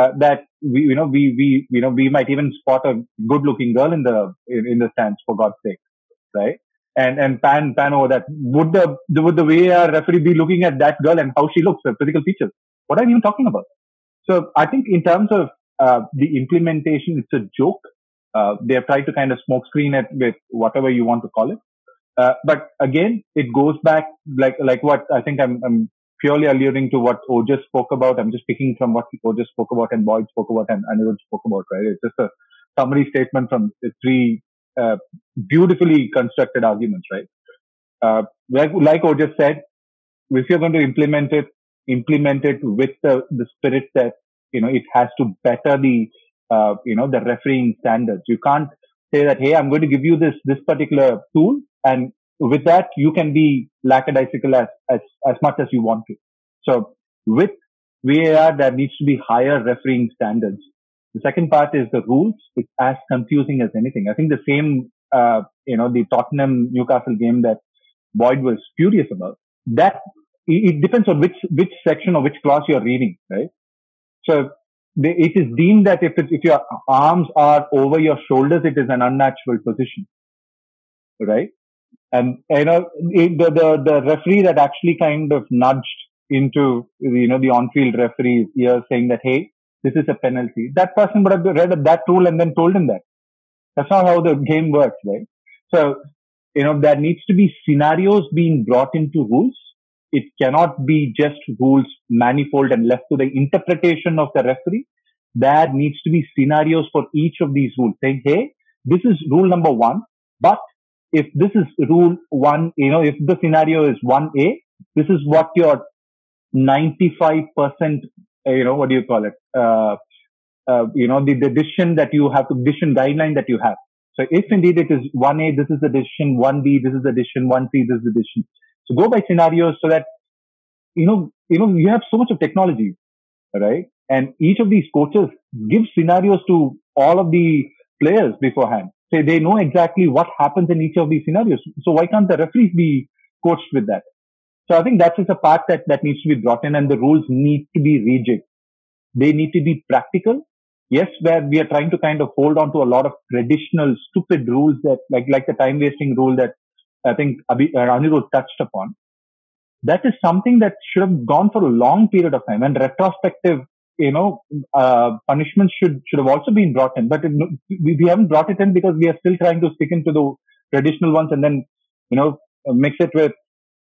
Uh, that we, you know, we we you know, we might even spot a good-looking girl in the in, in the stands, for God's sake, right? And and pan pan over that. Would the would the V A R referee be looking at that girl and how she looks, her physical features? What are you even talking about? So I think in terms of uh, the implementation, it's a joke. Uh, they have tried to kind of smokescreen it with whatever you want to call it. Uh, but again, it goes back like like what I think I'm, I'm purely alluding to what Ojash spoke about. I'm just picking from what Ojash spoke about and Boyd spoke about and Anirudh spoke about. Right? It's just a summary statement from three. Uh, beautifully constructed arguments, right? Uh, like, like Ojash said, if you're going to implement it, implement it with the, the spirit that, you know, it has to better the, uh, you know, the refereeing standards. You can't say that, hey, I'm going to give you this, this particular tool. And with that, you can be lackadaisical as, as, as much as you want to. So with V A R, there needs to be higher refereeing standards. The second part is the rules. It's as confusing as anything. I think the same, uh, you know, the Tottenham Newcastle game that Boyd was furious about. That it depends on which which section or which clause you are reading, right? So they, it is deemed that if it's, if your arms are over your shoulders, it is an unnatural position, right? And you know it, the, the the referee that actually kind of nudged into you know the on-field referee's ear, saying that hey, this is a penalty. That person would have read that rule and then told him that. That's not how the game works, right? So, you know, there needs to be scenarios being brought into rules. It cannot be just rules manifold and left to the interpretation of the referee. There needs to be scenarios for each of these rules saying, hey, this is rule number one, but if this is rule one, you know, if the scenario is one A, this is what your ninety-five percent you know, what do you call it? Uh, uh, you know, the, the decision that you have, the decision guideline that you have. So if indeed it is one A, this is the decision, one B, this is the decision, one C, this is the decision. So go by scenarios so that you know, you know, you have so much of technology, right? And each of these coaches give scenarios to all of the players beforehand. So they know exactly what happens in each of these scenarios. So why can't the referees be coached with that? So I think that's just a part that, that needs to be brought in, and the rules need to be rigid. They need to be practical. Yes, where we are trying to kind of hold on to a lot of traditional stupid rules that, like, like the time wasting rule that I think Abhi, uh, Anirudh touched upon. That is something that should have gone for a long period of time, and retrospective, you know, uh, punishments should, should have also been brought in, but it, we, we haven't brought it in because we are still trying to stick into the traditional ones and then, you know, mix it with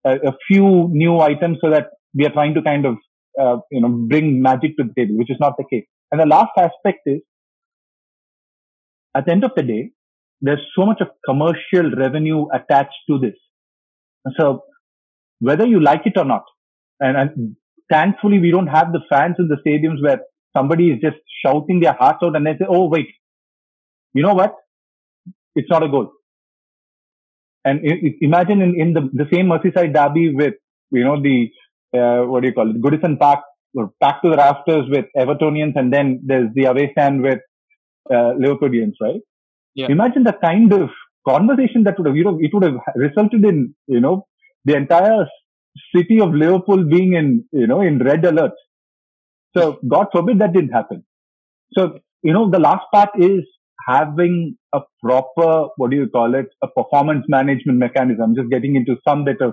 a, a few new items so that we are trying to kind of, uh, you know, bring magic to the table, which is not the case. And the last aspect is, at the end of the day, there's so much of commercial revenue attached to this. So whether you like it or not, and, and thankfully we don't have the fans in the stadiums where somebody is just shouting their hearts out and they say, oh, wait, you know what? It's not a goal. And it, it, imagine in, in the, the same Merseyside Derby with, you know, the, uh, what do you call it? Goodison Park, or back to the rafters with Evertonians, and then there's the away stand with uh, Liverpoolians, right? Yeah. Imagine the kind of conversation that would have, you know, it would have resulted in, you know, the entire city of Liverpool being in, you know, in red alert. So God forbid that didn't happen. So, you know, the last part is having a proper, what do you call it, a performance management mechanism, just getting into some bit of,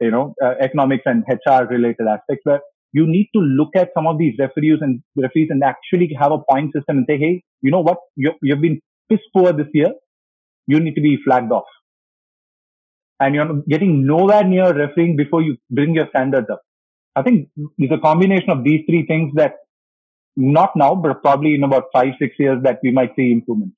you know, uh, economics and H R related aspects where you need to look at some of these referees and referees and actually have a point system and say, hey, you know what? You, you've been piss poor this year. You need to be flagged off. And you're getting nowhere near refereeing before you bring your standards up. I think it's a combination of these three things that, not now, but probably in about five, six years that we might see improvement.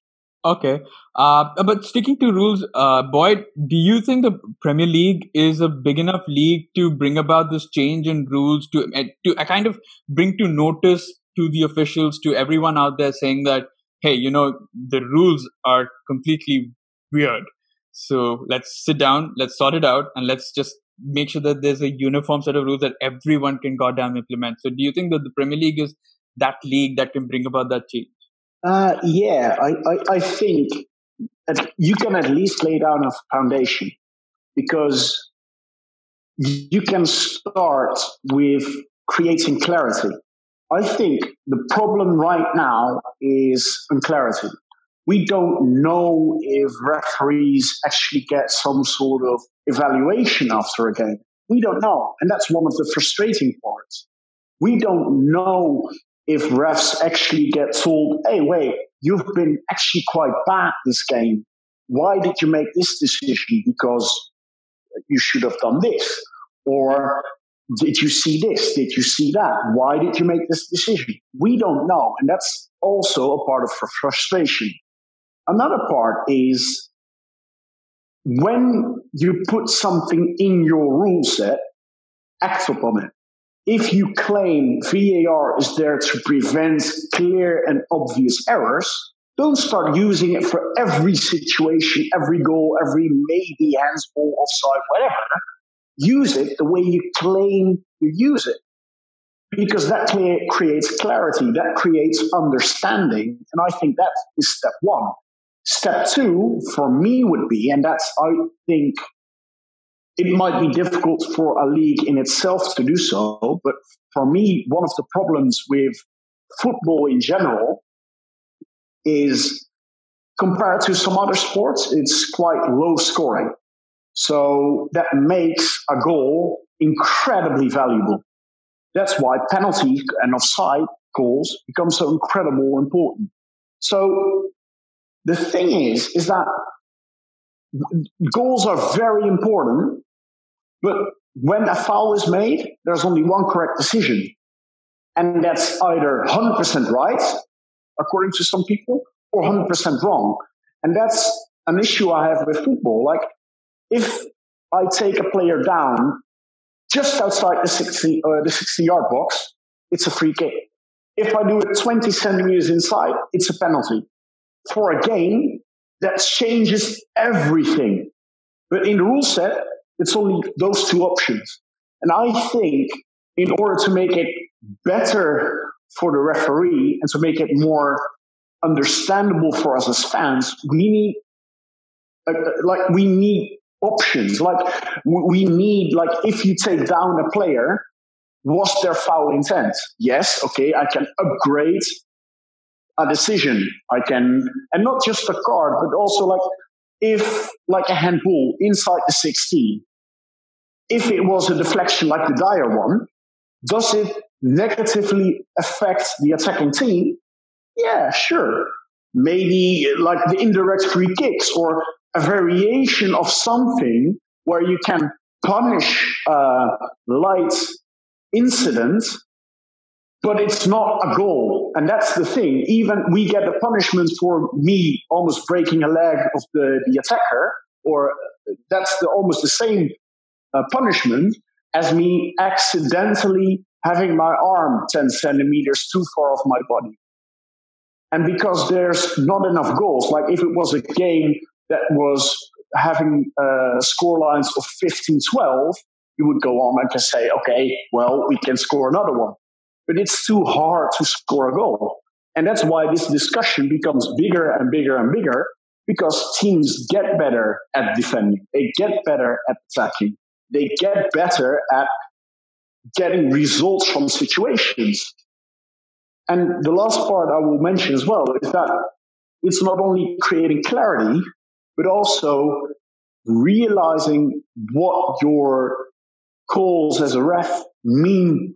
Okay. Uh, but sticking to rules, uh, Boyd, do you think the Premier League is a big enough league to bring about this change in rules, to to uh, kind of bring to notice to the officials, to everyone out there saying that, hey, you know, the rules are completely weird. So let's sit down, let's sort it out, and let's just make sure that there's a uniform set of rules that everyone can goddamn implement. So do you think that the Premier League is that league that can bring about that change? Uh, yeah, I, I, I think that you can at least lay down a foundation, because you can start with creating clarity. I think the problem right now is unclarity. We don't know if referees actually get some sort of evaluation after a game. We don't know. And that's one of the frustrating parts. We don't know if refs actually get told, hey, wait, you've been actually quite bad this game. Why did you make this decision? Because you should have done this. Or did you see this? Did you see that? Why did you make this decision? We don't know. And that's also a part of frustration. Another part is when you put something in your rule set, act upon it. If you claim V A R is there to prevent clear and obvious errors, don't start using it for every situation, every goal, every maybe handsball, offside, whatever. Use it the way you claim you use it, because that clear, creates clarity, that creates understanding. And I think that is step one. Step two for me would be, and that's, I think, it might be difficult for a league in itself to do so, but for me, one of the problems with football in general is, compared to some other sports, it's quite low scoring. So that makes a goal incredibly valuable. That's why penalty and offside goals become so incredibly important. So the thing is, is that goals are very important. But when a foul is made, there's only one correct decision. And that's either one hundred percent right, according to some people, or one hundred percent wrong. And that's an issue I have with football. Like, if I take a player down just outside the sixty, uh, the sixty-yard box, it's a free kick. If I do it twenty centimeters inside, it's a penalty. For a game, that changes everything. But in the rule set, it's only those two options. And I think in order to make it better for the referee and to make it more understandable for us as fans, we need uh, like we need options. Like we need, like if you take down a player, was there foul intent? Yes. Okay, I can upgrade a decision. I can, and not just a card, but also like if like a handball inside the sixteen, if it was a deflection like the Dyer one, does it negatively affect the attacking team? Yeah, sure. Maybe like the indirect free kicks or a variation of something where you can punish uh, light incidents, but it's not a goal. And that's the thing. Even we get a punishment for me almost breaking a leg of the, the attacker, or that's the, almost the same uh, punishment as me accidentally having my arm ten centimeters too far off my body. And because there's not enough goals, like if it was a game that was having uh, score lines of fifteen twelve, you would go on and just say, okay, well, we can score another one. But it's too hard to score a goal. And that's why this discussion becomes bigger and bigger and bigger, because teams get better at defending. They get better at attacking. They get better at getting results from situations. And the last part I will mention as well is that it's not only creating clarity, but also realizing what your calls as a ref mean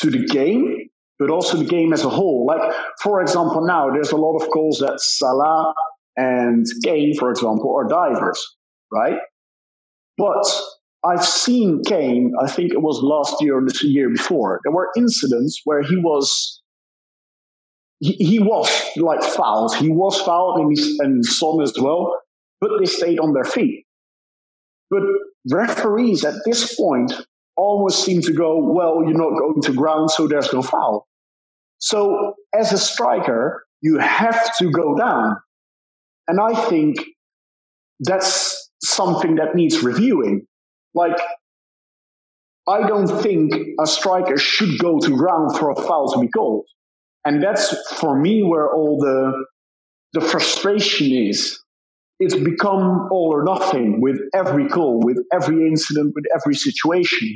to the game, but also the game as a whole. Like, for example, now there's a lot of calls that Salah and Kane, for example, are divers, right? But I've seen Kane, I think it was last year or the year before, there were incidents where he was... He, he was like fouled. He was fouled and, he, and Son as well, but they stayed on their feet. But referees at this point almost seem to go, well, you're not going to ground, so there's no foul. So as a striker, you have to go down. And I think that's something that needs reviewing. Like, I don't think a striker should go to ground for a foul to be called. And that's, for me, where all the the frustration is. It's become all or nothing with every call, with every incident, with every situation.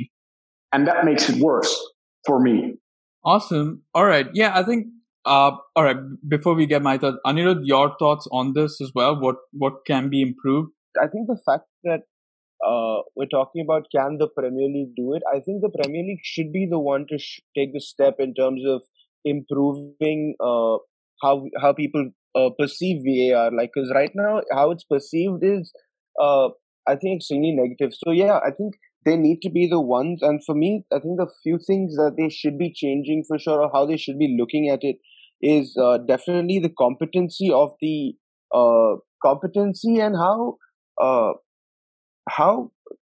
And that makes it worse for me. Awesome. All right. Yeah, I think, uh, all right, before we get my thoughts, Anirudh, your thoughts on this as well? What, what can be improved? I think the fact that uh, we're talking about can the Premier League do it, I think the Premier League should be the one to sh- take the step in terms of improving uh, how how people uh, perceive V A R, like, because right now how it's perceived is uh, I think extremely negative. So yeah, I think they need to be the ones, and for me, I think the few things that they should be changing for sure, or how they should be looking at it, is uh, definitely the competency of the uh, competency and how uh, how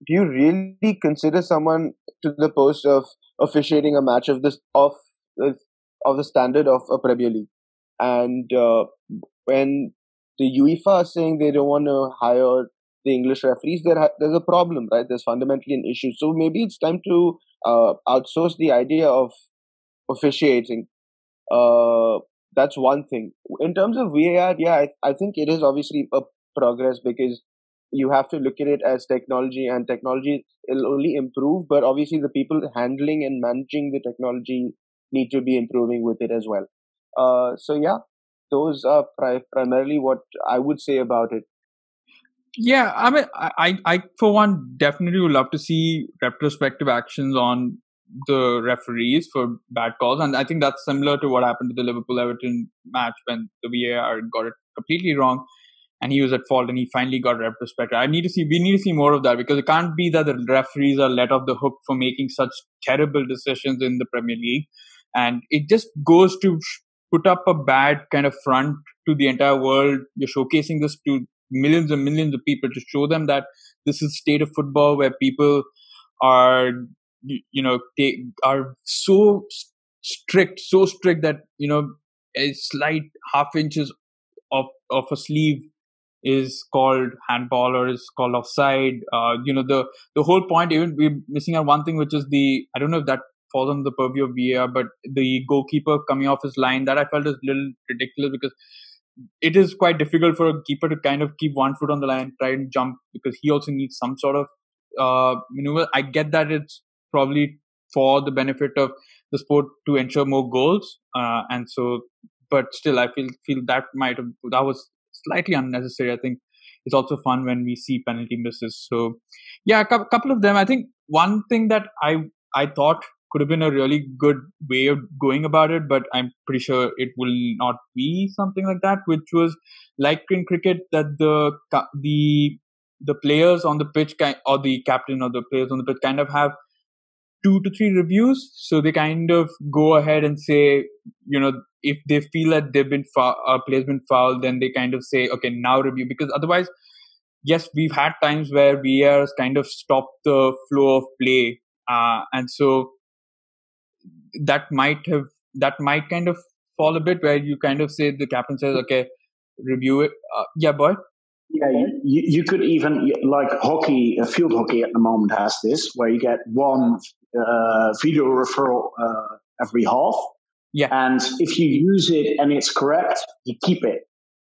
do you really consider someone to the post of officiating a match of this of this of the standard of a Premier League. And uh, when the UEFA are saying they don't want to hire the English referees, there ha- there's a problem, right? There's fundamentally an issue. So maybe it's time to uh, outsource the idea of officiating. Uh, that's one thing. In terms of V A R, yeah, I, I think it is obviously a progress, because you have to look at it as technology, and technology will only improve, but obviously the people handling and managing the technology need to be improving with it as well. Uh, so yeah, those are pri- primarily what I would say about it. Yeah, I mean, I, I for one definitely would love to see retrospective actions on the referees for bad calls, and I think that's similar to what happened to the Liverpool-Everton match when the V A R got it completely wrong, and he was at fault, and he finally got retrospective. I need to see we need to see more of that, because it can't be that the referees are let off the hook for making such terrible decisions in the Premier League. And it just goes to put up a bad kind of front to the entire world. You're showcasing this to millions and millions of people to show them that this is state of football where people are, you know, they are so strict, so strict that, you know, a slight half inches of, of a sleeve is called handball or is called offside. Uh, you know, the, the whole point, even we're missing out one thing, which is the, I don't know if that falls under the purview of V A R, but the goalkeeper coming off his line, that I felt is a little ridiculous because it is quite difficult for a keeper to kind of keep one foot on the line and try and jump because he also needs some sort of uh, maneuver. I get that it's probably for the benefit of the sport to ensure more goals, uh, and so, but still, I feel feel that might have that was slightly unnecessary. I think it's also fun when we see penalty misses. So, yeah, a cu- couple of them. I think one thing that I I thought could have been a really good way of going about it, but I'm pretty sure it will not be something like that, which was like in cricket that the the the players on the pitch or the captain or the players on the pitch kind of have two to three reviews. So they kind of go ahead and say, you know, if they feel that they've been fou- a player's been fouled, then they kind of say, okay, now review. Because otherwise, yes, we've had times where V A R has kind of stopped the flow of play. Uh, and so that might have, that might kind of fall a bit where you kind of say, the captain says, okay, review it. Uh, yeah, boy. Yeah, you, you could even, like hockey, field hockey at the moment has this, where you get one uh, video referral uh, every half. Yeah. And if you use it and it's correct, you keep it.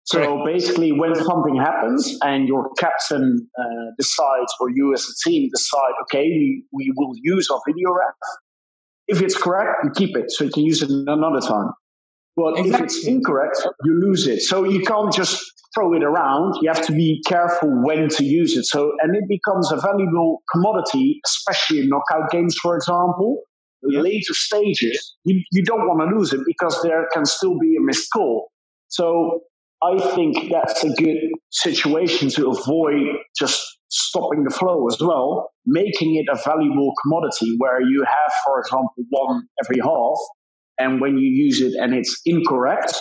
So correct. Basically, when something happens and your captain uh, decides, or you as a team decide, okay, we, we will use our video ref. If it's correct, you keep it, so you can use it another time. But exactly. If it's incorrect, you lose it. So you can't just throw it around. You have to be careful when to use it. So, and it becomes a valuable commodity, especially in knockout games, for example. Yeah. Later stages, you, you don't want to lose it because there can still be a missed call. So I think that's a good situation to avoid just stopping the flow as well, making it a valuable commodity where you have, for example, one every half. And when you use it and it's incorrect,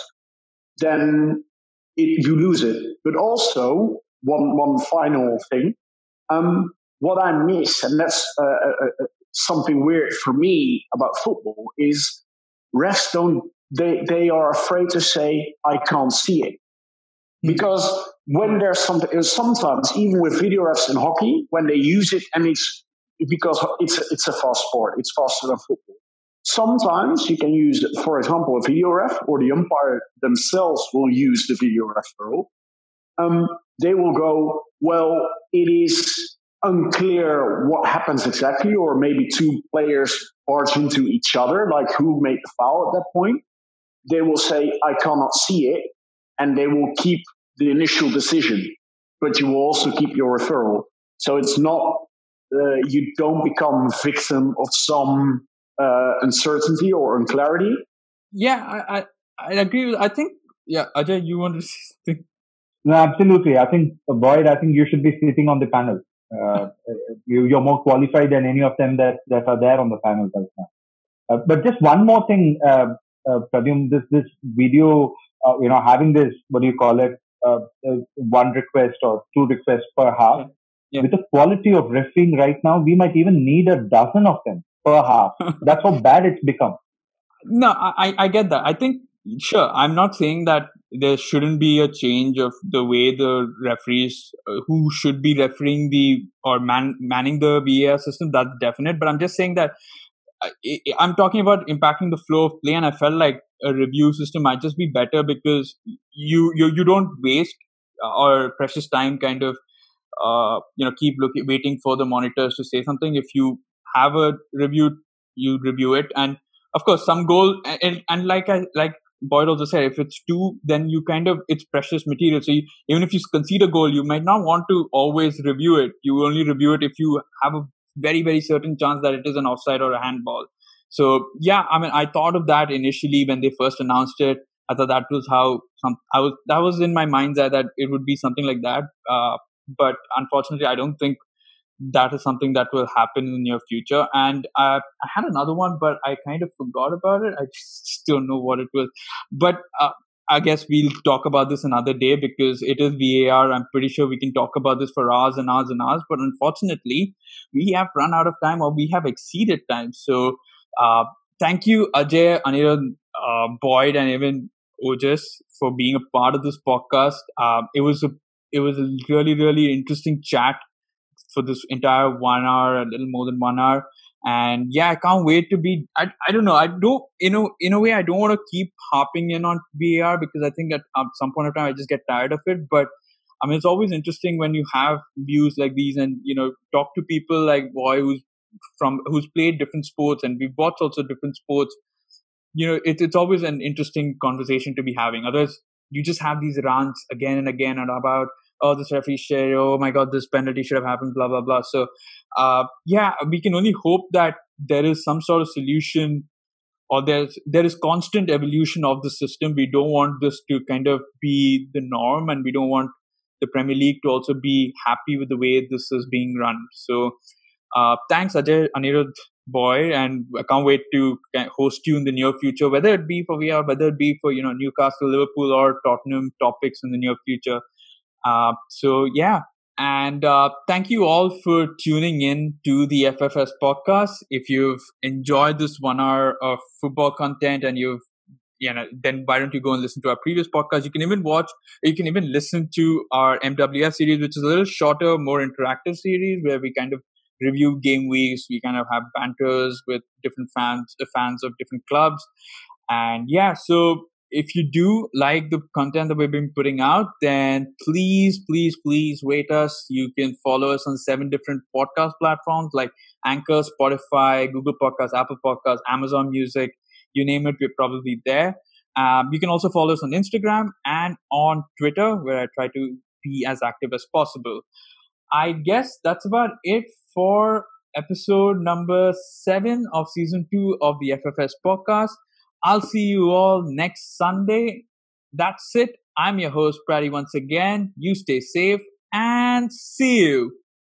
then it, you lose it. But also, one one final thing, um, what I miss, and that's uh, uh, something weird for me about football, is refs don't, they, they are afraid to say, I can't see it. Because when there's something, sometimes, even with video refs in hockey, when they use it, and it's because it's, it's a fast sport, it's faster than football. Sometimes you can use, for example, a video ref, or the umpire themselves will use the video referral. Um, they will go, well, it is unclear what happens exactly, or maybe two players barge into each other, like who made the foul at that point. They will say, I cannot see it, and they will keep the initial decision, but you will also keep your referral. So it's not, uh, you don't become a victim of some Uh, uncertainty or unclarity. Yeah, I, I I agree. With, I think yeah, Ajay, you want to say something? No, absolutely. I think Boyd, I think you should be sitting on the panel. Uh, you, you're more qualified than any of them that, that are there on the panel right now. Uh, but just one more thing, uh, uh, Pradyum, this this video, uh, you know, having this, what do you call it? Uh, uh, one request or two requests per half. Yeah. Yeah. With the quality of refereeing right now, we might even need a dozen of them per half. That's how bad it's become. No, I, I get that. I think, sure, I'm not saying that there shouldn't be a change of the way the referees uh, who should be refereeing the or man, manning the V A R system, that's definite. But I'm just saying that I, I'm talking about impacting the flow of play, and I felt like a review system might just be better because you, you, you don't waste or precious time kind of, uh, you know, keep looking, waiting for the monitors to say something. If you have a review, you review it, and of course some goal and, and like I like Boyd also said, if it's two, then you kind of, it's precious material, so you, even if you concede a goal, you might not want to always review it. You only review it if you have a very very certain chance that it is an offside or a handball. So yeah, I mean, I thought of that initially when they first announced it. I thought that was how some I was that was in my mind's eye that it would be something like that, uh, but unfortunately I don't think that is something that will happen in the near future. And uh, I had another one, but I kind of forgot about it. I just don't know what it was. But uh, I guess we'll talk about this another day because it is V A R. I'm pretty sure we can talk about this for hours and hours and hours. But unfortunately, we have run out of time, or we have exceeded time. So uh, thank you, Ajay, Anirudh, uh, Boyd, and even Ojash for being a part of this podcast. Uh, it was a, it was a really, really interesting chat for this entire one hour, a little more than one hour. And yeah, I can't wait to be, I, I don't know. I do, you know, in a way, I don't want to keep harping in on V A R because I think at some point of time, I just get tired of it. But I mean, it's always interesting when you have views like these and, you know, talk to people like Boy, who's from, who's played different sports, and we've watched also different sports. You know, it's, it's always an interesting conversation to be having. Otherwise, you just have these rants again and again and about, oh, this referee shit, oh my God, this penalty should have happened, blah, blah, blah. So, uh, yeah, we can only hope that there is some sort of solution, or there's, there is constant evolution of the system. We don't want this to kind of be the norm, and we don't want the Premier League to also be happy with the way this is being run. So, uh, thanks, Ajay, Anirudh, Boy, and I can't wait to host you in the near future, whether it be for V R, whether it be for, you know, Newcastle, Liverpool, or Tottenham topics in the near future. Uh, so, yeah. And uh, thank you all for tuning in to the F F S podcast. If you've enjoyed this one hour of football content, and you've, you know, then why don't you go and listen to our previous podcast? You can even watch, you can even listen to our M W F series, which is a little shorter, more interactive series where we kind of review game weeks. We kind of have banters with different fans, fans of different clubs. And yeah, so if you do like the content that we've been putting out, then please, please, please rate us. You can follow us on seven different podcast platforms like Anchor, Spotify, Google Podcasts, Apple Podcasts, Amazon Music, you name it, we're probably there. Um, you can also follow us on Instagram and on Twitter, where I try to be as active as possible. I guess that's about it for episode number seven of season two of the F F S podcast. I'll see you all next Sunday. That's it. I'm your host, Praddy, once again. You stay safe and see you.